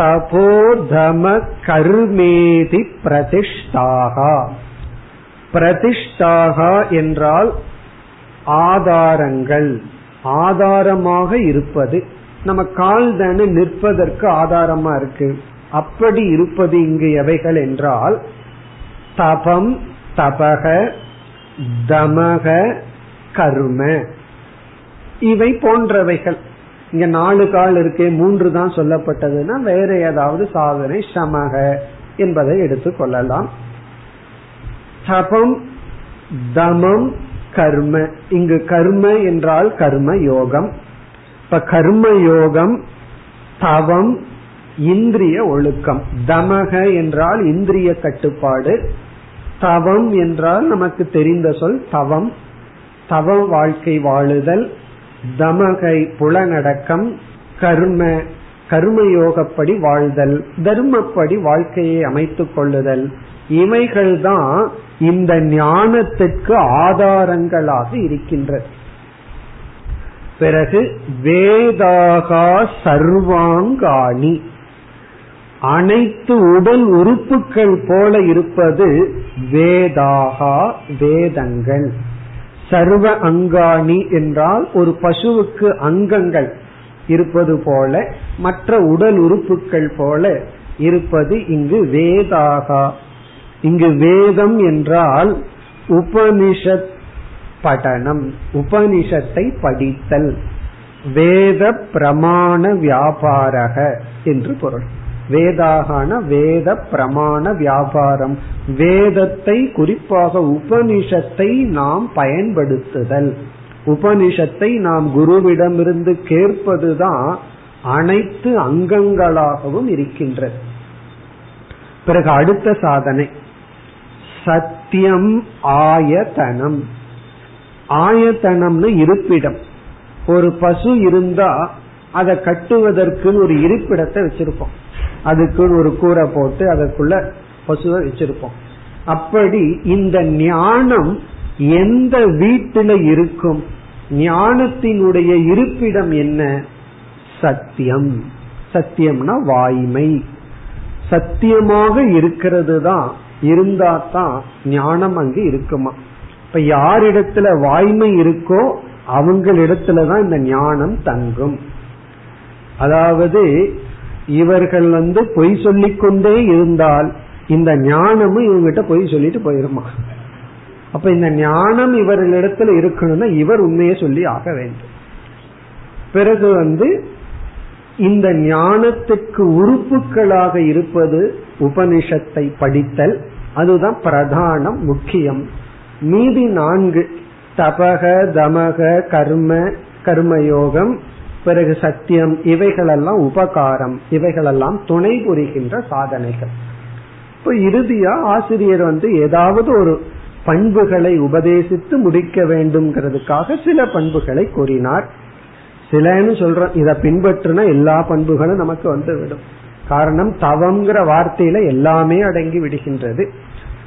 தபோதம கர்மேதி பிரதிஷ்டாகா. பிரதிஷ்டாகா என்றால் ஆதாரங்கள், ஆதாரமாக இருப்பது. நம்ம கால் தானே நிற்பதற்கு ஆதாரமா இருக்கு. அப்படி இருப்பது இங்கு எவைகள் என்றால் தபம், தபக, தமக, கர்ம, இவை போன்றவைகள். இங்க நாலு கால் இருக்கே, மூன்று தான் சொல்லப்பட்டதுன்னா வேற ஏதாவது சாதனை சமக என்பதை எடுத்துக் கொள்ளலாம். தபம், தமம், கர்ம. இங்கு கர்ம என்றால் கர்ம யோகம். இப்ப கர்ம யோகம், தவம் இந்திரிய ஒழுக்கம், தமக என்றால் இந்திரிய கட்டுப்பாடு, தவம் என்றால் நமக்கு தெரிந்த சொல் தவம், தவ வாழ்க்கை வாழுதல், தமகை புலனடக்கம், கர்ம கர்மயோகப்படி வாழ்தல், தர்மப்படி வாழ்க்கையை அமைத்துக் கொள்ளுதல், இவைகள்தான் இந்த ஞானத்திற்கு ஆதாரங்களாக இருக்கின்றது. பிறகு வேதாகா சர்வாங்காணி, அனைத்து உடல் உறுப்புகள் போல இருப்பது வேதாகா, வேதங்கள். சர்வ அங்காணி என்றால் ஒரு பசுவுக்கு அங்கங்கள் இருப்பது போல, மற்ற உடல் உறுப்புகள் போல இருப்பது இங்கு வேதாகா. இங்கு வேதம் என்றால் உபனிஷத் படனம், உபனிஷத்தை படித்தல், வேத பிரமாண வியாபாரக என்று பொருள். வேதாகான வேத பிரமாண வியாபாரம், வேதத்தை குறிப்பாக உபனிஷத்தை நாம் பயன்படுத்துதல், உபனிஷத்தை நாம் குருவிடமிருந்து கேட்பதுதான் அனைத்து அங்கங்களாகவும் இருக்கின்றது. பிறகு அடுத்த சாதனை சத்தியம் ஆயத்தனம். ஆயத்தனம்னு இருப்பிடம். ஒரு பசு இருந்தா அதை கட்டுவதற்கு ஒரு இருப்பிடத்தை வச்சிருப்போம், அதுக்கு ஒரு கூரை போட்டு அதற்குள்ள பசுவை வச்சிருப்போம். அப்படி இந்த ஞானம் எந்த வீட்டில இருக்கும், ஞானத்தினுடைய இருப்பிடம் என்ன? சத்தியம். சத்தியம்னா வாய்மை, சத்தியமாக இருக்கிறது தான் இருந்தா தான் ஞானம் அங்கு இருக்குமா. இப்ப யாரிடத்துல வாய்மை இருக்கோ அவங்களிடத்துலதான் இந்த ஞானம் தங்கும். அதாவது இவர்கள் வந்து பொய் சொல்லிக் கொண்டே இருந்தால் இந்த ஞானமும் இவங்கிட்ட பொய் சொல்லிட்டு போயிருமா. அப்ப இந்த ஞானம் இவர்களிடத்துல இருக்கணும்னா இவர் உண்மையை சொல்லி ஆக வேண்டும். பிறகு வந்து இந்த ஞானத்துக்கு உறுப்புகளாக இருப்பது உபனிஷத்தை படித்தல், அதுதான் பிரதானம், முக்கியம். மீதி நான்கு தபக, தமக, கர்ம கர்மயோகம், பிறகு சத்தியம், இவைகளெல்லாம் உபகாரம், இவைகளெல்லாம் துணை புரிகின்ற சாதனைகள். இப்போ இறுதியா ஆசிரியர் வந்து ஏதாவது ஒரு பண்புகளை உபதேசித்து முடிக்க வேண்டும்ங்கிறதுக்காக சில பண்புகளை கூறினார். சிலன்னு சொல்றோம், இதை பின்பற்றுனா எல்லா பண்புகளும் நமக்கு வந்து விடும். காரணம் தவங்கிற வார்த்தையில எல்லாமே அடங்கி விடுகின்றது.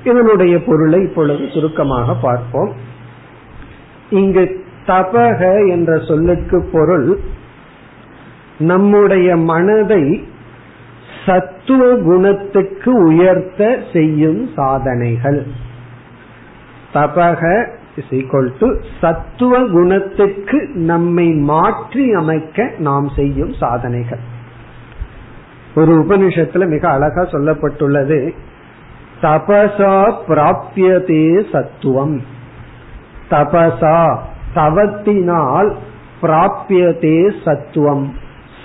இதனுடைய பொருளை இப்பொழுது சுருக்கமாக பார்ப்போம். இங்கு தபக என்ற சொல்லுக்கு பொருள் நம்முடைய மனதை சத்துவ குணத்துக்கு உயர்த்த செய்யும் சாதனைகள். தபக is equal to சத்துவ குணத்துக்கு நம்மை மாற்றி அமைக்க நாம் செய்யும் சாதனைகள். ஒரு உபனிஷத்துல மிக அழகா சொல்லப்பட்டுள்ளது, தபசா பிராப்யதே சத்துவம், தபசா தவத்தினால் பிராப்யதே சத்துவம்,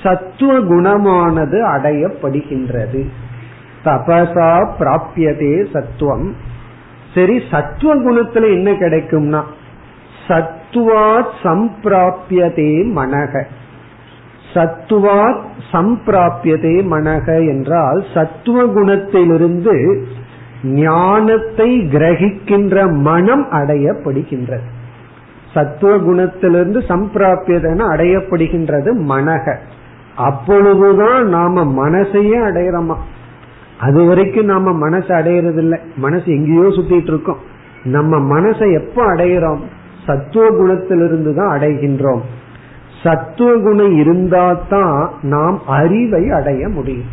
சத்துவ குணமானது அடையப்படுகின்றது. தபசா பிராப்யதே சத்துவம். சரி, சத்துவ குணத்துல என்ன கிடைக்கும்னா சத்துவாத் சம்பிராப்யதே மனக, சத்துவாத் சம்பிராப்யதே மனக என்றால் சத்துவ குணத்திலிருந்து ஞானத்தை கிரகிக்கின்ற மனம் அடையப்படுகின்றது. சத்துவ குணத்திலிருந்து சம்பிராப்யதன அடையப்படுகின்றது மனக. அப்பொழுதுதான் நாம மனசையே அடையிறோமா, அது வரைக்கும் நாம மனசை அடையிறது இல்லை, மனசு எங்கேயோ சுத்திட்டு இருக்கோம். நம்ம மனசை எப்ப அடையிறோம், சத்துவ குணத்திலிருந்து தான் அடைகின்றோம். சத்துவ குணம் இருந்தாதான் நாம் அறிவை அடைய முடியும்.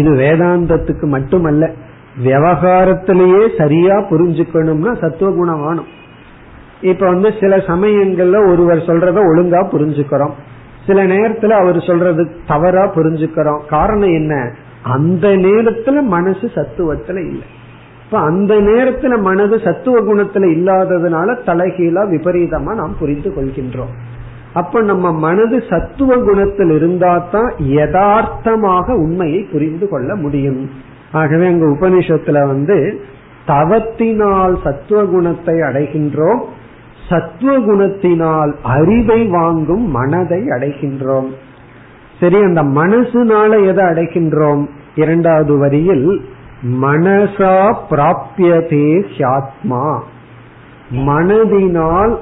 இது வேதாந்தத்துக்கு மட்டுமல்ல, விவகாரத்திலேயே சரியா புரிஞ்சுக்கணும்னா சத்துவ குணம் வேணும். இப்ப வந்து சில சமயங்கள்ல ஒருவர் சொல்றத ஒழுங்கா புரிஞ்சுக்கிறோம், சில நேரத்துல அவர் சொல்றது தவறா புரிஞ்சுக்கிறோம். காரணம் என்ன, அந்த நேரத்துல மனசு சத்துவத்துல இல்லை. இப்ப அந்த நேரத்துல மனது சத்துவ குணத்துல இல்லாததுனால தலைகீழா விபரீதமா நாம் புரிந்து கொள்கின்றோம். அப்ப நம்ம மனது சத்துவ குணத்தில் இருந்தாதான் யதார்த்தமாக உண்மையை புரிந்து கொள்ள முடியும். ஆகவே அங்க உபனிஷத்துல வந்து தவத்தினால் சத்துவ குணத்தை அடைகின்றோம், சத்துவ குணத்தினால் அறிவை வாங்கும் மனதை அடைகின்றோம். சரி, அந்த மனசுனால எதை அடைகின்றோம், இரண்டாவது வரியில் மனசா பிராப்யதே ஹ்யாத்மா, மனதினால்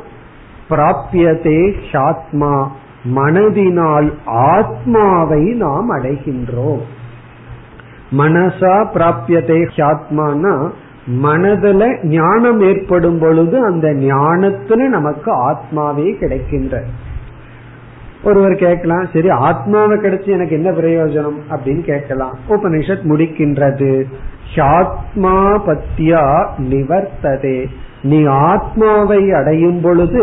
பிராப்யதே ஹ்யாத்மா, மனதினால் ஆத்மாவை நாம் அடைகின்றோம். மனசா பிராப்யதே ஹ்யாத்மானா மனதுல ஞானம் ஏற்படும் பொழுது அந்த ஞானத்துல நமக்கு ஆத்மாவே கிடைக்கின்ற. ஒருவர் கேட்கலாம், சரி ஆத்மாவை கிடைச்சி எனக்கு என்ன பிரயோஜனம் அப்படின்னு கேட்கலாம். உபனிஷத் முடிக்கின்றது, ஆத்மா பத்தியா நிவர்த்ததே, நீ ஆத்மாவை அடையும் பொழுது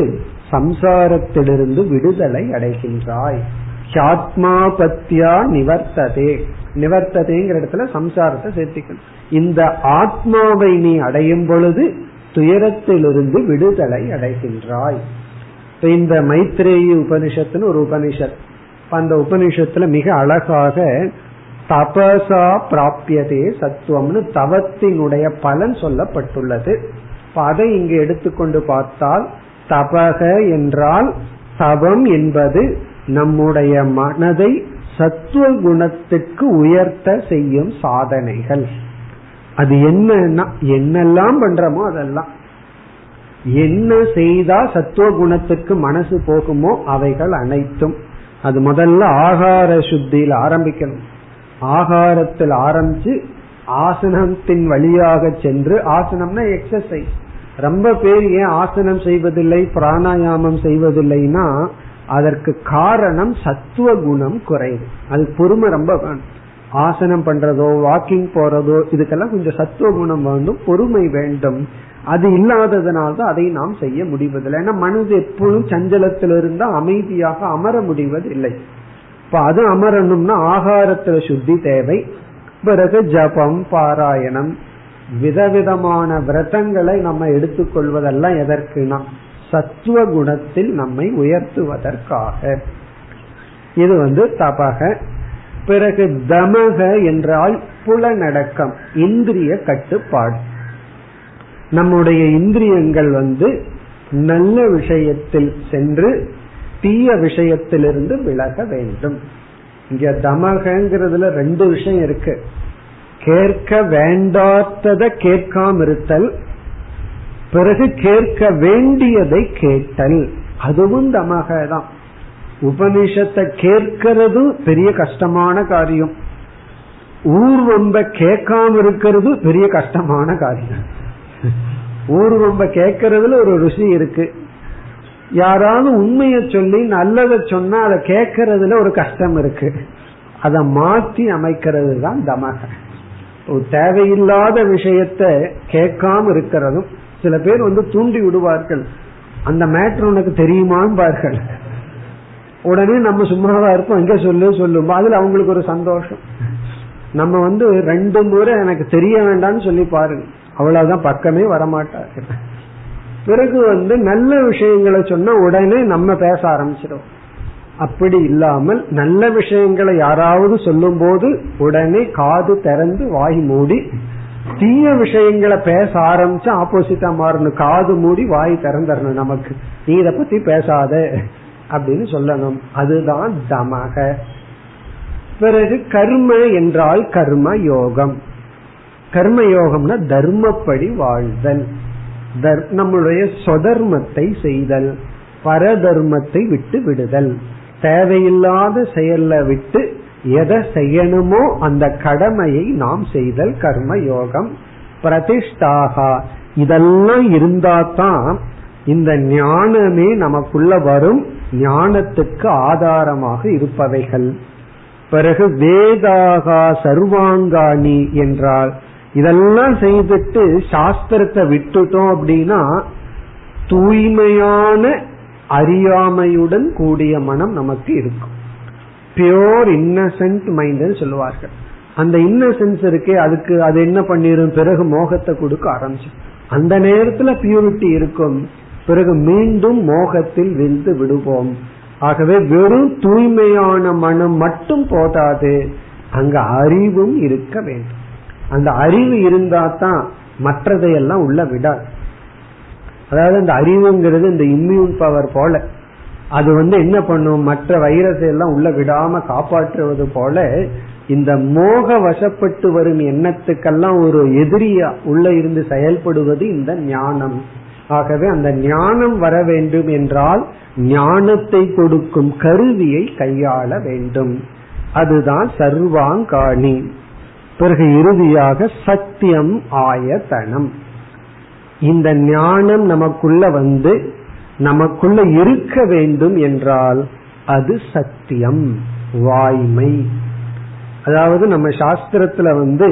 சம்சாரத்திலிருந்து விடுதலை அடைகின்றாய். ஆத்மா பத்தியா நிவர்த்ததே, நிவர்த்ததேங்கிற இடத்துல சம்சாரத்தை சேர்த்துக்கணும். இந்த ஆத்மாவை நீ அடையும் பொழுது துயரத்திலிருந்து விடுதலை அடைகின்றாய். இந்த மைத்ரேயி உபனிஷத்துன்னு ஒரு உபனிஷத், அந்த உபனிஷத்துல மிக அழகாக தபசா பிராப்யதே சத்துவம்னு தவத்தினுடைய பலன் சொல்லப்பட்டுள்ளது. அதை இங்கு எடுத்துக்கொண்டு பார்த்தால் தபக என்றால் தவம் என்பது நம்முடைய மனதை சத்துவ குணத்துக்கு உயர்த்த செய்யும் சாதனைகள். அது என்னன்னா என்னெல்லாம் பண்றோமோ அதெல்லாம், என்ன செய்தா சத்துவ குணத்துக்கு மனசு போகுமோ அவைகள் அனைத்தும். அது முதல்ல ஆகார சுத்தியில் ஆரம்பிக்கணும். ஆகாரத்தில் ஆரம்பிச்சு ஆசனத்தின் வழியாக சென்று, ஆசனம்னா எக்ஸசைஸ். ரொம்ப பேர் ஏன் ஆசனம் செய்வதில்லை, பிராணாயாமம் செய்வதில்லைன்னா அதற்கு காரணம் சத்துவ குணம் குறைவு. அது பொறுமை ரொம்ப வேணும். ஆசனம் பண்றதோ வாக்கிங் போறதோ இதுக்கெல்லாம் கொஞ்சம் சத்துவ குணம் வேண்டும், பொறுமை வேண்டும். அது இல்லாததுனால்தான் அதை நாம் செய்ய முடிவதில்லை. ஏன்னா மனது எப்பொழுதும் சஞ்சலத்திலிருந்து அமைதியாக அமர முடிவதில்லை. இப்ப அது அமரணும்னா ஆகாரத்துல சுத்தி தேவை. பிறகு ஜபம், பாராயணம், விதவிதமான விரதங்களை நம்ம எடுத்துக்கொள்வதெல்லாம் எதற்குனா சத்துவ குணத்தில் நம்மை உயர்த்துவதற்காக. இது வந்து தபக. பிறகு தமக என்றால் புலனடக்கம், இந்திரிய கட்டுப்பாடு. நம்முடைய இந்திரியங்கள் வந்து நல்ல விஷயத்தில் சென்று தீய விஷயத்திலிருந்து விலக வேண்டும். இங்க தமகங்கிறதுல ரெண்டு விஷயம் இருக்கு, கேட்க வேண்டாததை கேட்காம இருத்தல், பிறகு கேட்க வேண்டியதை கேட்டல். அதுவும் தமக தான். உபனிஷத்தை கேட்கிறது பெரிய கஷ்டமான காரியம், ஊர்வம்ப கேட்காம இருக்கிறது பெரிய கஷ்டமான காரியம். ஊர்வம்ப கேட்கறதுல ஒரு ருசி இருக்கு, யாராவது உண்மைய சொல்லி நல்லதை சொன்னா அதை கேட்கறதுல ஒரு கஷ்டம் இருக்கு. அதை மாற்றி அமைக்கிறது தான் தமக. தேவையில்லாத விஷயத்த கேட்காம இருக்கிறதும் சில பேர் வந்து தூண்டி விடுவார்கள், அந்த மேட்டர் உனக்கு தெரியுமான்னு பார்கள். உடனே நம்ம சும்மாவா இருப்போம், எங்க சொல்லு சொல்லுமா, அதுல அவங்களுக்கு ஒரு சந்தோஷம். நம்ம வந்து ரெண்டு முறை எனக்கு தெரிய வேண்டாம்னு சொல்லி பாருங்க, அவ்வளவுதான், பக்கமே வரமாட்டாங்க. பிறகு வந்து நல்ல விஷயங்களை சொன்னா உடனே நம்ம பேச ஆரம்பிச்சிடும். அப்படி இல்லாமல் நல்ல விஷயங்களை யாராவது சொல்லும் போது உடனே காது திறந்து வாய் மூடி, தீய விஷயங்களை பேச ஆரம்பிச்சா ஆப்போசிட்டா மாறணும், காது மூடி வாய் திறந்துடணும். நமக்கு நீ இத பத்தி பேசாத அப்படின்னு சொல்லணும். அதுதான் தமக. பிறகு கர்ம என்றால் கர்ம யோகம். கர்ம யோகம்னா தர்மப்படி வாழ்தல், நம்முடைய சொதர்மத்தை செய்தல், பரதர்மத்தை விட்டு விடுதல், தேவையில்லாத செயல்ல விட்டு எதை செய்யணுமோ அந்த கடமையை நாம் செய்தல் கர்ம யோகம். பிரதிஷ்டாகா, இதெல்லாம் இருந்தாதான் இந்த ஞானமே நமக்குள்ள வரும், ஞானத்துக்கு ஆதாரமாக இருப்பவைகள். பிறகு வேதாகா சர்வாங்காணி என்றால் இதெல்லாம் செய்துட்டு சாஸ்திரத்தை விட்டுட்டோம் அப்படின்னா தூய்மையான அறியாமையுடன் கூடிய மனம் நமக்கு இருக்கும். பியூர் இன்னசென்ட் மைண்ட் சொல்லுவார்கள். அந்த இன்னசென்ஸ் இருக்கே, அதுக்கு அது என்ன பண்ணிரும், பிறகு மோகத்தை கொடுக்க ஆரம்பிச்சு. அந்த நேரத்துல பியூரிட்டி இருக்கும், பிறகு மீண்டும் மோகத்தில் விழுந்து விடுவோம். ஆகவே வெறும் தூய்மையான மனம் மட்டும் போதாது, அங்க அறிவும் இருக்க வேண்டும். அந்த அறிவு இருந்தா தான் மற்றதையெல்லாம் உள்ள விடாது. அதாவது அந்த அறிவுங்கிறது இந்த இம்யூன் பவர் போல, அது வந்து என்ன பண்ணும், மற்ற வைரஸ் எல்லாம் உள்ள விடாம காப்பாற்றுவது போல. இந்த மோக வசப்பட்டு வரும் எண்ணத்துக்கெல்லாம் ஒரு எதிரியா உள்ள இருந்து செயல்படுவது இந்த ஞானம். ஆகவே அந்த ஞானம் வர வேண்டும் என்றால் ஞானத்தை கொடுக்கும் கருவியை கையாள வேண்டும். அதுதான் சர்வாங்காணி. பிறகு இறுதியாக சத்தியம் ஆயத்தனம். இந்த ஞானம் நமக்குள்ள வந்து நமக்குள்ள இருக்க வேண்டும் என்றால் அது சத்தியம், வாய்மை. அதாவது நம்ம சாஸ்திரத்துல வந்து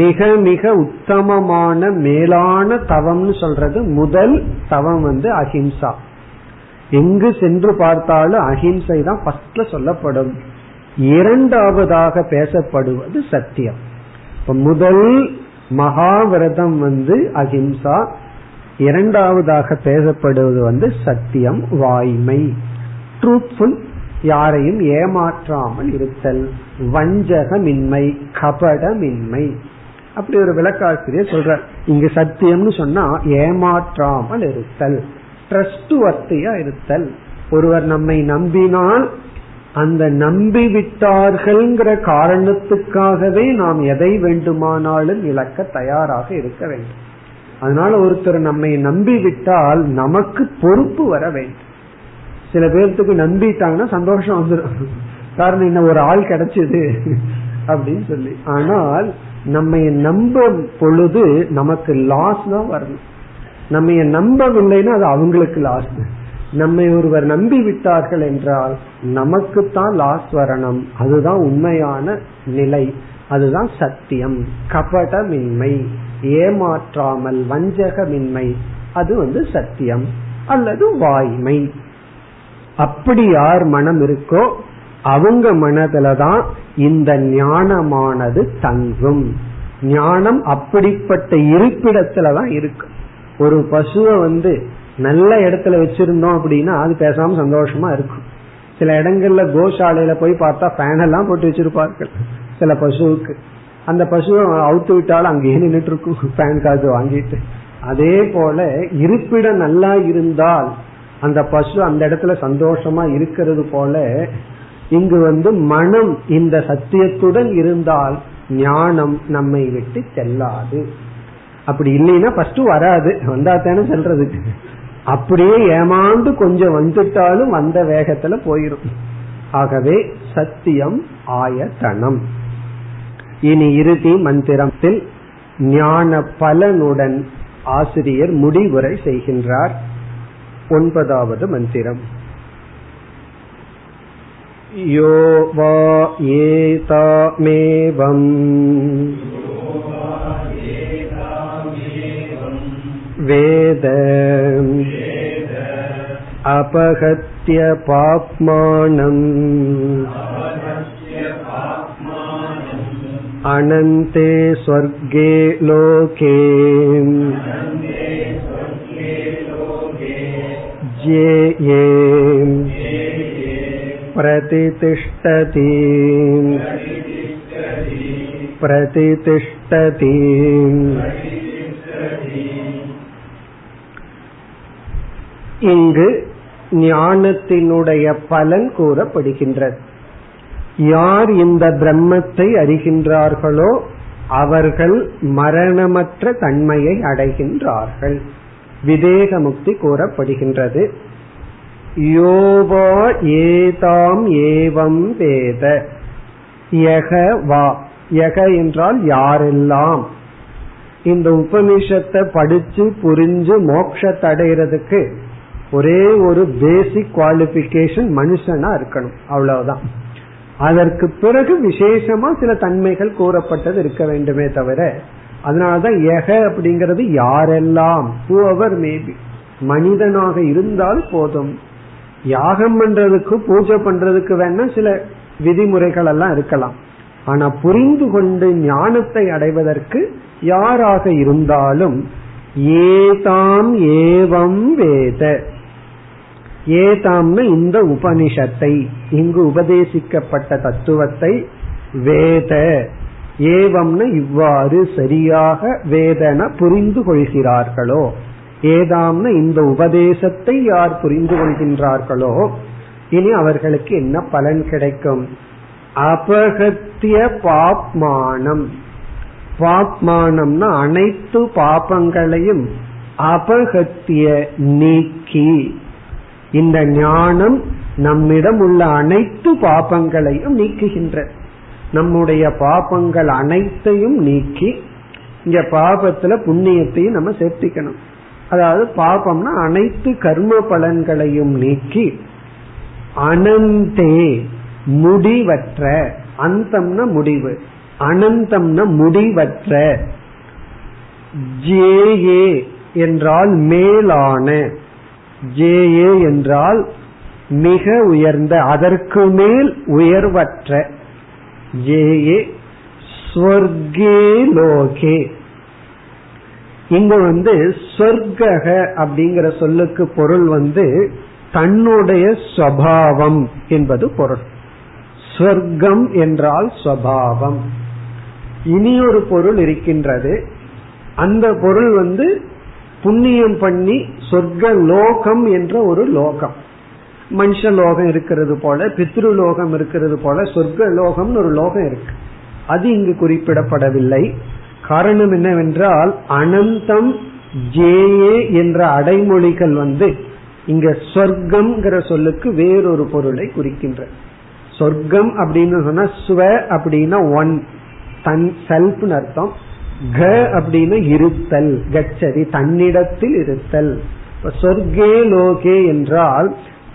மிக மிக உத்தமமான மேலான தவம்னு சொல்றது முதல் தவம் வந்து அஹிம்சா. எங்கு சென்று பார்த்தாலும் அஹிம்சை தான் ஃபர்ஸ்ட்ல சொல்லப்படும். இரண்டாவதாக பேசப்படுவது சத்தியம். முதல் மகாவிரதம் வந்து அஹிம்சா, இரண்டாவதாக பேசப்படுவது வந்து சத்தியம், வாய்மை, ட்ரூத்ஃபுல், யாரையும் ஏமாற்றாமல் இருத்தல், வஞ்சகமின்மை, கபடமின்மை. அப்படி ஒரு விளக்காசிரியர் சொல்றார், இங்க சத்தியம்னு சொன்னா ஏமாற்றாமல் இருத்தல், ட்ரஸ்ட் வர்த்தியா இருத்தல். ஒருவர் நம்மை நம்பினால் அந்த நம்பிவிட்டார்கள்ங்கிற காரணத்துக்காகவே நாம் எதை வேண்டுமானாலும் இழக்க தயாராக இருக்க வேண்டும். அதனால ஒருத்தர் நம்மை நம்பிவிட்டால் நமக்கு பொறுப்பு வர வேண்டும். சில பேர்த்துக்கு நம்பிட்டாங்கன்னா சந்தோஷம் வந்துடும், காரணம் என்ன, ஒரு ஆள் கிடைச்சது அப்படின்னு சொல்லி. ஆனால் நம்ம நம்ப பொழுது நமக்கு லாஸ் தான் வரணும். நம்ம நம்பவில்லைன்னா அது அவங்களுக்கு லாஸ். நம்மை ஒருவர் நம்பி விட்டார்கள் என்றால் நமக்கு தான் லாஸ் வரணும். அதுதான் உண்மையான நிலை, அதுதான் சத்தியம். கபடமின்மை, ஏமாற்றாமல், வஞ்சகமின்மை, அது வந்து சத்தியம் அல்லது வாய்மை. அப்படி யார் மனம் இருக்கோ அவங்க மனதுலதான் இந்த ஞானமானது தங்கும். ஞானம் அப்படிப்பட்ட இருப்பிடத்துலதான் இருக்கு. ஒரு பசுவை வந்து நல்ல இடத்துல வச்சிருந்தோம் அப்படின்னா அது பேசாம சந்தோஷமா இருக்கும். சில இடங்கள்ல கோசாலையில போய் பார்த்தா ஃபேன் எல்லாம் போட்டு வச்சிருப்பார்கள் சில பசுவுக்கு. அந்த பசுவை அவுத்து விட்டாலும் அங்கே நின்றுட்டு இருக்கும் ஃபேன் காசு வாங்கிட்டு. அதே போல இருப்பிடம் நல்லா இருந்தால் அந்த பசு அந்த இடத்துல சந்தோஷமா இருக்கிறது போல இங்கு வந்து மனம் இந்த சத்தியத்துடன் இருந்தால் ஞானம் நம்மை விட்டு செல்லாது. அப்படி இல்லைன்னா ஃபர்ஸ்ட் வராது, வந்தா தானே செல்றதுக்கு. அப்படியே ஏமாந்து கொஞ்சம் வந்துட்டாலும் வந்த வேகத்துல போயிடும். ஆகவே சத்தியம் ஆயத்தனம். இனி இறுதி மந்திரத்தில் ஞான பலனுடன் ஆசிரியர் முடிவுரை செய்கின்றார். ஒன்பதாவது மந்திரம். யோ வா ஏதாமேவம் வேத அபகத்ய பாப்மானம் அனந்தே ஸ்வர்கே லோகே ஜேயே பிரதிதிஷ்டதி பிரதிதிஷ்டதி. இங்கு ஞானத்தினுடைய பலன் கூறப்படுகின்றது. யார் இந்த பிரம்மத்தை அறிகின்றார்களோ அவர்கள் மரணமற்ற தன்மையை அடைகின்றார்கள். விதேக முக்தி கூறப்படுகின்றது. யோவா ஏதாம் ஏவம் வேத யக வா யக என்றால் யாரெல்லாம் இந்த உபநிஷத்தை படிச்சு புரிஞ்சு மோட்சத்தை அடைகிறதுக்கு ஒரே ஒரு பேசிக் குவாலிபிகேஷன் மனுஷனா இருக்கணும், அவ்வளவுதான். அதற்கு பிறகு விசேஷமா சில தன்மைகள் கூறப்பட்டது இருக்க வேண்டுமே தவிர, அதனாலதான் யக அப்படிங்கிறது யாரெல்லாம், ஹூஎவர் மேபி, மனிதனாக இருந்தால் போதும். யாகம் பண்றதுக்கு பூஜை பண்றதுக்கு வேணா சில விதிமுறைகள் எல்லாம் இருக்கலாம், ஆனா புரிந்து கொண்டு ஞானத்தை அடைவதற்கு யாராக இருந்தாலும் ஏதாம் ஏவம் வேத, ஏதாம்னு இந்த உபனிஷத்தை, இங்கு உபதேசிக்கப்பட்ட தத்துவத்தை, வேத ஏவம்னு இவ்வாறு சரியாக வேதன புரிந்து கொள்கிறார்களோ, ஏதாம்னு இந்த உபதேசத்தை யார் புரிந்து கொள்கின்றார்களோ இனி அவர்களுக்கு என்ன பலன் கிடைக்கும்? அபகத்திய பாப்மானம், பாப்மானம்னா அனைத்து பாபங்களையும் அபகத்திய நீக்கி, இந்த ஞானம் நம்மிடம் உள்ள அனைத்து பாபங்களையும் நீக்குகின்ற, நம்முடைய பாபங்கள் அனைத்தையும் நீக்கி, இங்க பாபத்துல புண்ணியத்தையும் நம்ம சேர்த்திக்கணும், அதாவது பாபம்னா அனைத்து கர்ம பலன்களையும் நீக்கி, அனந்தே முடிவற்ற, அந்தம்னா முடிவு, அனந்தம்னா முடிவற்ற, ஜேஏ என்றால் மேலான, ஜேஏ என்றால் மிக உயர்ந்த, அதற்கு மேல் உயர்வற்ற, ஜேஏ ஸ்வர்கே லோகே. இங்க வந்து சொர்க்கக அப்படிங்கிற சொல்லுக்கு பொருள் வந்து தன்னுடைய ஸ்வபாவம் என்பது பொருள். சொர்க்கம் என்றால் ஸ்வபாவம். இனி ஒரு பொருள் இருக்கின்றது, அந்த பொருள் வந்து புண்ணியம் பண்ணி சொர்க்க லோகம் என்ற ஒரு லோகம், மனுஷ லோகம் இருக்கிறது போல, பித்ருலோகம் இருக்கிறது போல, சொர்க்க லோகம்னு ஒரு லோகம் இருக்கு, அது இங்கு குறிப்பிடப்படவில்லை. காரணம் என்னவென்றால் அனந்தம் ஜேஏ என்ற அடைமொழிகள் வந்து இங்க சொர்க்கம் சொல்லுக்கு வேறொரு பொருளை குறிக்கின்ற. சொர்க்கம் அப்படின்னு சொன்னா ஸ்வ அப்படின்னா ஒன், தன் செல்ஃப் அர்த்தம், க அப்படின்னு இருத்தல், கச்சதி தன்னிடத்தில் இருத்தல். சொர்க்கே லோகே என்றால்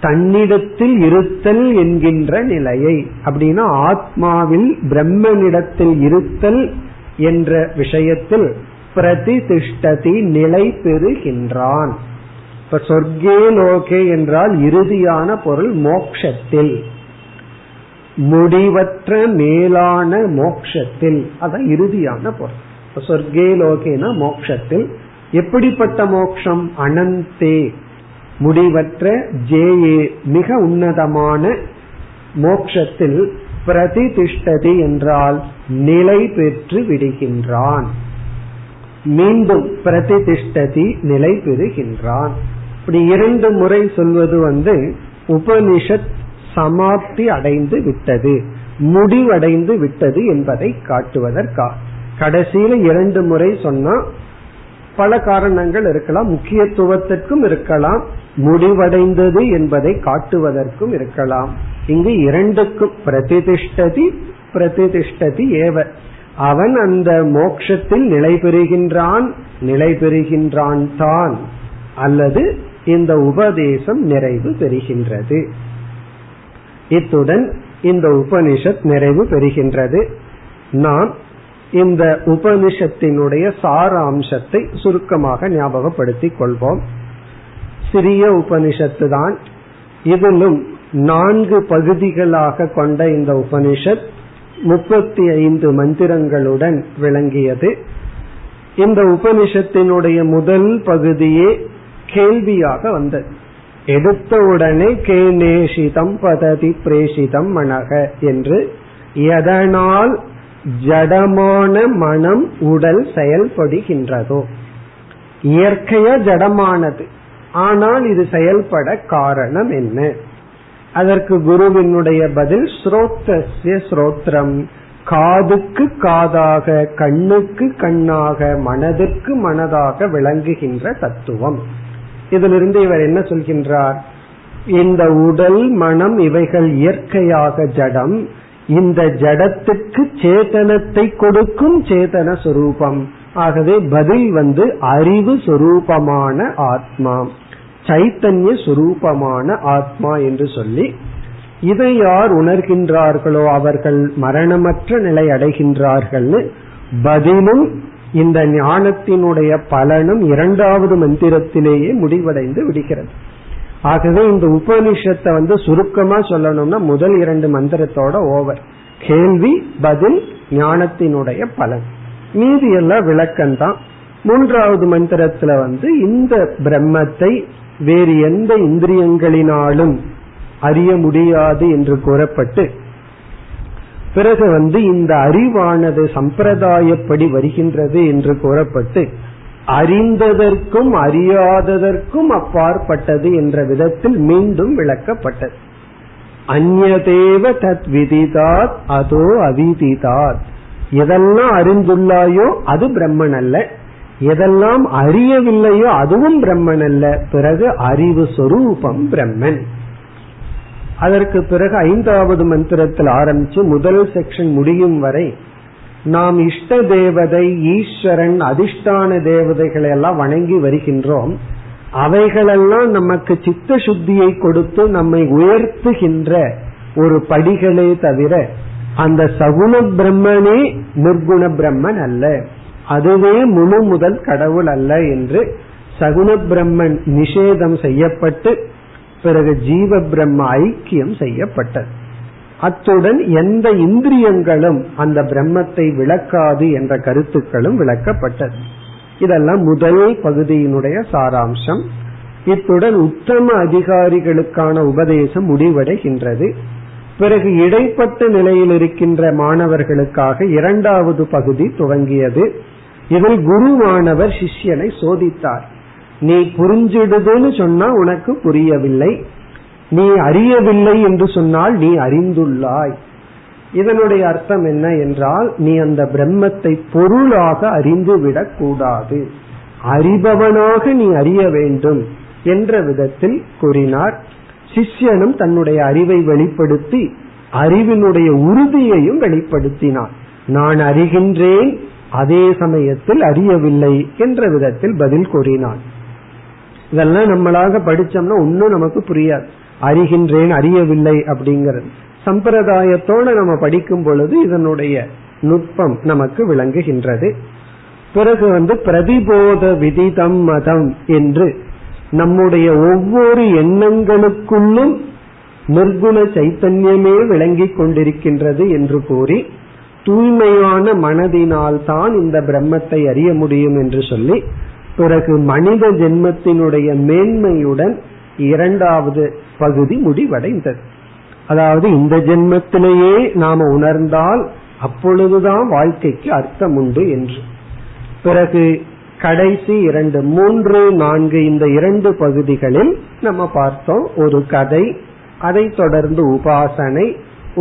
தன்னிடத்தில் இருத்தல் என்கின்ற நிலையை, அப்படின்னா ஆத்மாவில் பிரம்மனிடத்தில் இருத்தல் என்ற விஷயத்தில் பிரதிதிஷ்டதி நிலை பெறுகின்றான். இப்ப சொர்க்கே லோகே என்றால் இறுதியான பொருள் மோக்ஷத்தில், முடிவற்ற மேலான மோக்ஷத்தில், அதான் இறுதியான பொருள். சொர்க்கே லோகேனா மோக்ஷத்தில். எப்படிப்பட்ட மோக்ஷம்? அனந்தே முடிவற்ற, ஜேஏ மிக உன்னதமான மோக்ஷத்தில் பிரதிதிஷ்டதி என்றால் நிலை பெற்று விடுகின்றான். மீண்டும் பிரதிதிஷ்டதி நிலை பெறுகின்றான். இப்படி இரண்டு முறை சொல்வது வந்து உபனிஷத் சமாப்தி அடைந்து விட்டது, முடிவடைந்து விட்டது என்பதை காட்டுவதற்காக. கடைசியில இரண்டு முறை சொன்னா பல காரணங்கள் இருக்கலாம், முக்கியத்துவத்திற்கும் இருக்கலாம், முடிவடைந்தது என்பதை காட்டுவதற்கும் இருக்கலாம். இங்கு இரண்டுக்கும் பிரதிதிஷ்டதி பிரதிதிஷ்டதி ஏவ, அவன் அந்த மோட்சத்தில் நிலை பெறுகின்றான், நிலை பெறுகின்றான் தான், அல்லது இந்த உபதேசம் நிறைவு பெறுகின்றது. இத்துடன் இந்த உபனிஷத் நிறைவு பெறுகின்றது. நாம் இந்த உபனிஷத்தினுடைய சாராம்சத்தை சுருக்கமாக ஞாபகப்படுத்திக் கொள்வோம். சிறிய உபனிஷத்து தான். இதிலும் நான்கு பகுதிகளாக கொண்ட இந்த உபனிஷத் முப்பத்தி ஐந்து மந்திரங்களுடன் விளங்கியது. இந்த உபனிஷத்தினுடைய முதல் பகுதியே கேள்வியாக வந்தது. எடுத்தவுடனே கேநேஷிதம் பததி பிரேஷிதம் மனக என்று, எதனால் ஜடமான மனம் உடல் செயல்படுகின்றதோ, இயற்கையா ஜடமானது, ஆனால் இது செயல்பட காரணம் என்ன? அதற்கு குருவினுடைய பதில் ஸ்ரோத்ரஸ்ய ஸ்ரோத்ரம், காதுக்கு காதாக, கண்ணுக்கு கண்ணாக, மனதிற்கு மனதாக விளங்குகின்ற தத்துவம். இதிலிருந்து இவர் என்ன சொல்கின்றார்? இந்த உடல் மனம் இவைகள் இயற்கையாக ஜடம். இந்த ஜடத்துக்கு சேதனத்தை கொடுக்கும் சேதன சொரூபம். ஆகவே பதில் வந்து அறிவு சொரூபமான ஆத்மா, சைத்தன்ய சொரூபமான ஆத்மா என்று சொல்லி, இதை யார் உணர்கின்றார்களோ அவர்கள் மரணமற்ற நிலை அடைகின்றார்கள். பதிலும் இந்த ஞானத்தினுடைய பலனும் இரண்டாவது மந்திரத்திலேயே முடிவடைந்து விடுகிறது. ஆகவே இந்த உபனிஷத்தை வந்து சுருக்கமா சொல்லணும்னா முதல் இரண்டு மந்திரத்தோட ஓவர். கேள்வி, பதில், ஞானத்தினுடைய பலன், மீதி எல்லாம் விளக்கம்தான். மூன்றாவது மந்திரத்துல வந்து இந்த பிரம்மத்தை வேறு எந்த இந்திரியங்களினாலும் அறிய முடியாது என்று கூறப்பட்டு, பிறகு வந்து இந்த அறிவானது சம்பிரதாயப்படி வருகின்றது என்று கூறப்பட்டு, அறிந்ததற்கும் அறியாததற்கும் அப்பாற்பட்டது என்ற விதத்தில் மீண்டும் விளக்கப்பட்டது. அந்யதேவ தத் விதிதாத் அதோ அவிதிதாத், எதெல்லாம் அறிந்துள்ளாயோ அது பிரம்மன் அல்ல, எதெல்லாம் அறியவில்லையோ அதுவும் பிரம்மன் அல்ல. பிறகு அறிவு சொரூபம் பிரம்மன். அதற்கு பிறகு ஐந்தாவது மந்திரத்தில் ஆரம்பிச்சு முதல் செக்ஷன் முடியும் வரை நாம் இஷ்ட தேவதை, ஈஸ்வரன், அதிஷ்டான தேவதைகளை எல்லாம் வணங்கி வருகின்றோம். அவைகளெல்லாம் நமக்கு சித்த சுத்தியை கொடுத்து நம்மை உயர்த்துகின்ற ஒரு படிகளே தவிர அந்த சகுண பிரம்மனே நிர்குண பிரம்மன் அல்ல, அதுவே முழு முதல் கடவுள் அல்ல என்று சகுண பிரம்மன் நிஷேதம் செய்யப்பட்டு, பிறகு ஜீவ பிரம்ம ஐக்கியம் செய்யப்பட்டது. அத்துடன் எந்த இந்திரியங்களும் அந்த பிரம்மத்தை விளக்காது என்ற கருத்துக்களும் விளக்கப்பட்டது. இதெல்லாம் முதல் பகுதியினுடைய சாராம்சம். இத்துடன் உத்தம அதிகாரிகளுக்கான உபதேசம் முடிவடைகின்றது. பிறகு இடைப்பட்ட நிலையில் இருக்கின்ற மாணவர்களுக்காக இரண்டாவது பகுதி துவங்கியது. இதில் குருவானவர் சிஷ்யனை சோதித்தார். நீ புரிஞ்சிடுதுன்னு சொன்னா உனக்கு புரியவில்லை, நீ அறியவில்லை என்று சொன்னால் நீ அறிந்துள்ளாய். இதனுடைய அர்த்தம் என்ன என்றால், நீ அந்த பிரம்மத்தை பொருளாக அறிந்துவிடக் கூடாது, அறிபவனாக நீ அறிய வேண்டும் என்ற விதத்தில் கூறினார். சிஷ்யனும் தன்னுடைய அறிவை வெளிப்படுத்தி அறிவினுடைய உறுதியையும் வெளிப்படுத்தினான். நான் அறிகின்றேன், அதே சமயத்தில் அறியவில்லை என்ற விதத்தில் பதில் கூறினான். இதெல்லாம் நம்மளாக படிச்சோம்னா ஒன்னும் நமக்கு புரியாது. அறிகின்றேன், அறியவில்லை அப்படிங்கிறது சம்பிரதாயத்தோட நம்ம படிக்கும் பொழுது இதனுடைய நுட்பம் நமக்கு விளங்குகின்றது. பிறகு வந்து பிரதிபோத விதிதம் மதம் என்று நம்முடைய ஒவ்வொரு எண்ணங்களுக்குள்ளும் நிர்குண சைத்தன்யமே விளங்கி கொண்டிருக்கின்றது என்று கூறி, தூய்மையான மனதினால் தான் இந்த பிரம்மத்தை அறிய முடியும் என்று சொல்லி, பிறகு மனித ஜென்மத்தினுடைய மேன்மையுடன் இரண்டாவது பகுதி முடிவடைந்தது. அதாவது இந்த ஜென்மத்திலேயே நாம உணர்ந்தால் அப்பொழுதுதான் வாழ்க்கைக்கு அர்த்தம் உண்டு என்று. பிறகு கடைசி இரண்டு மூன்று நான்கு இந்த இரண்டு பகுதிகளில் நம்ம பார்த்தோம் ஒரு கதை, அதை தொடர்ந்து உபாசனை,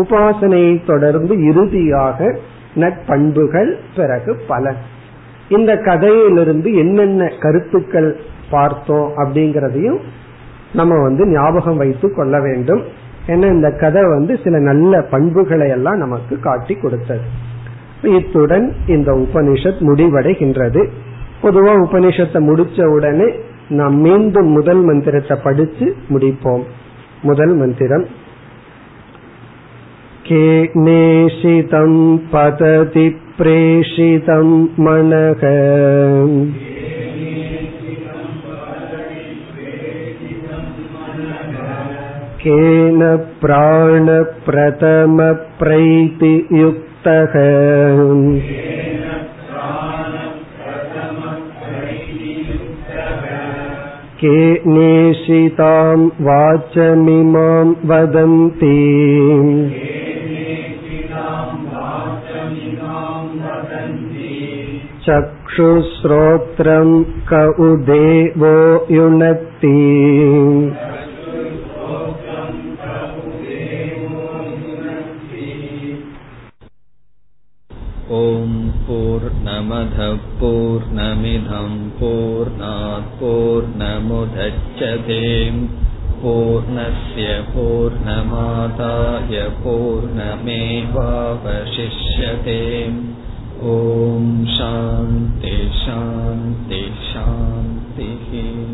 உபாசனையை தொடர்ந்து இறுதியாக நற்பண்புகள், பிறகு பலன். இந்த கதையிலிருந்து என்னென்ன கருத்துக்கள் பார்த்தோம் அப்படிங்கறதையும் நம்ம வந்து ஞாபகம் வைத்து கொள்ள வேண்டும். ஏன்னா இந்த கதை வந்து சில நல்ல பண்புகளை எல்லாம் நமக்கு காட்டி கொடுத்தது. இத்துடன் இந்த உபனிஷத் முடிவடைகின்றது. பொதுவா உபனிஷத்தை முடிச்ச உடனே நாம் மீண்டும் முதல் மந்திரத்தை படித்து முடிப்போம். முதல் மந்திரம் கேநேஷிதம் பததி பிரேஷிதம் மனக கேன பிராண பிரதம பிரைதி யுக்தக கேநேஷிதாம் வாசமிமாம் வதந்தி சக்ஷுஸ்ரோத்ரம் கஉதேவோ யுனக்தி ஓம் பூர்ணமத பூர்ணமிதம் பூர்ணாத் பூர்ணமுதச்யதே பூர்ணஸ்ய பூர்ணமாதாய பூர்ணமேவாவசிஷ்யதே. ஓம் சாந்தி சாந்தி சாந்தி.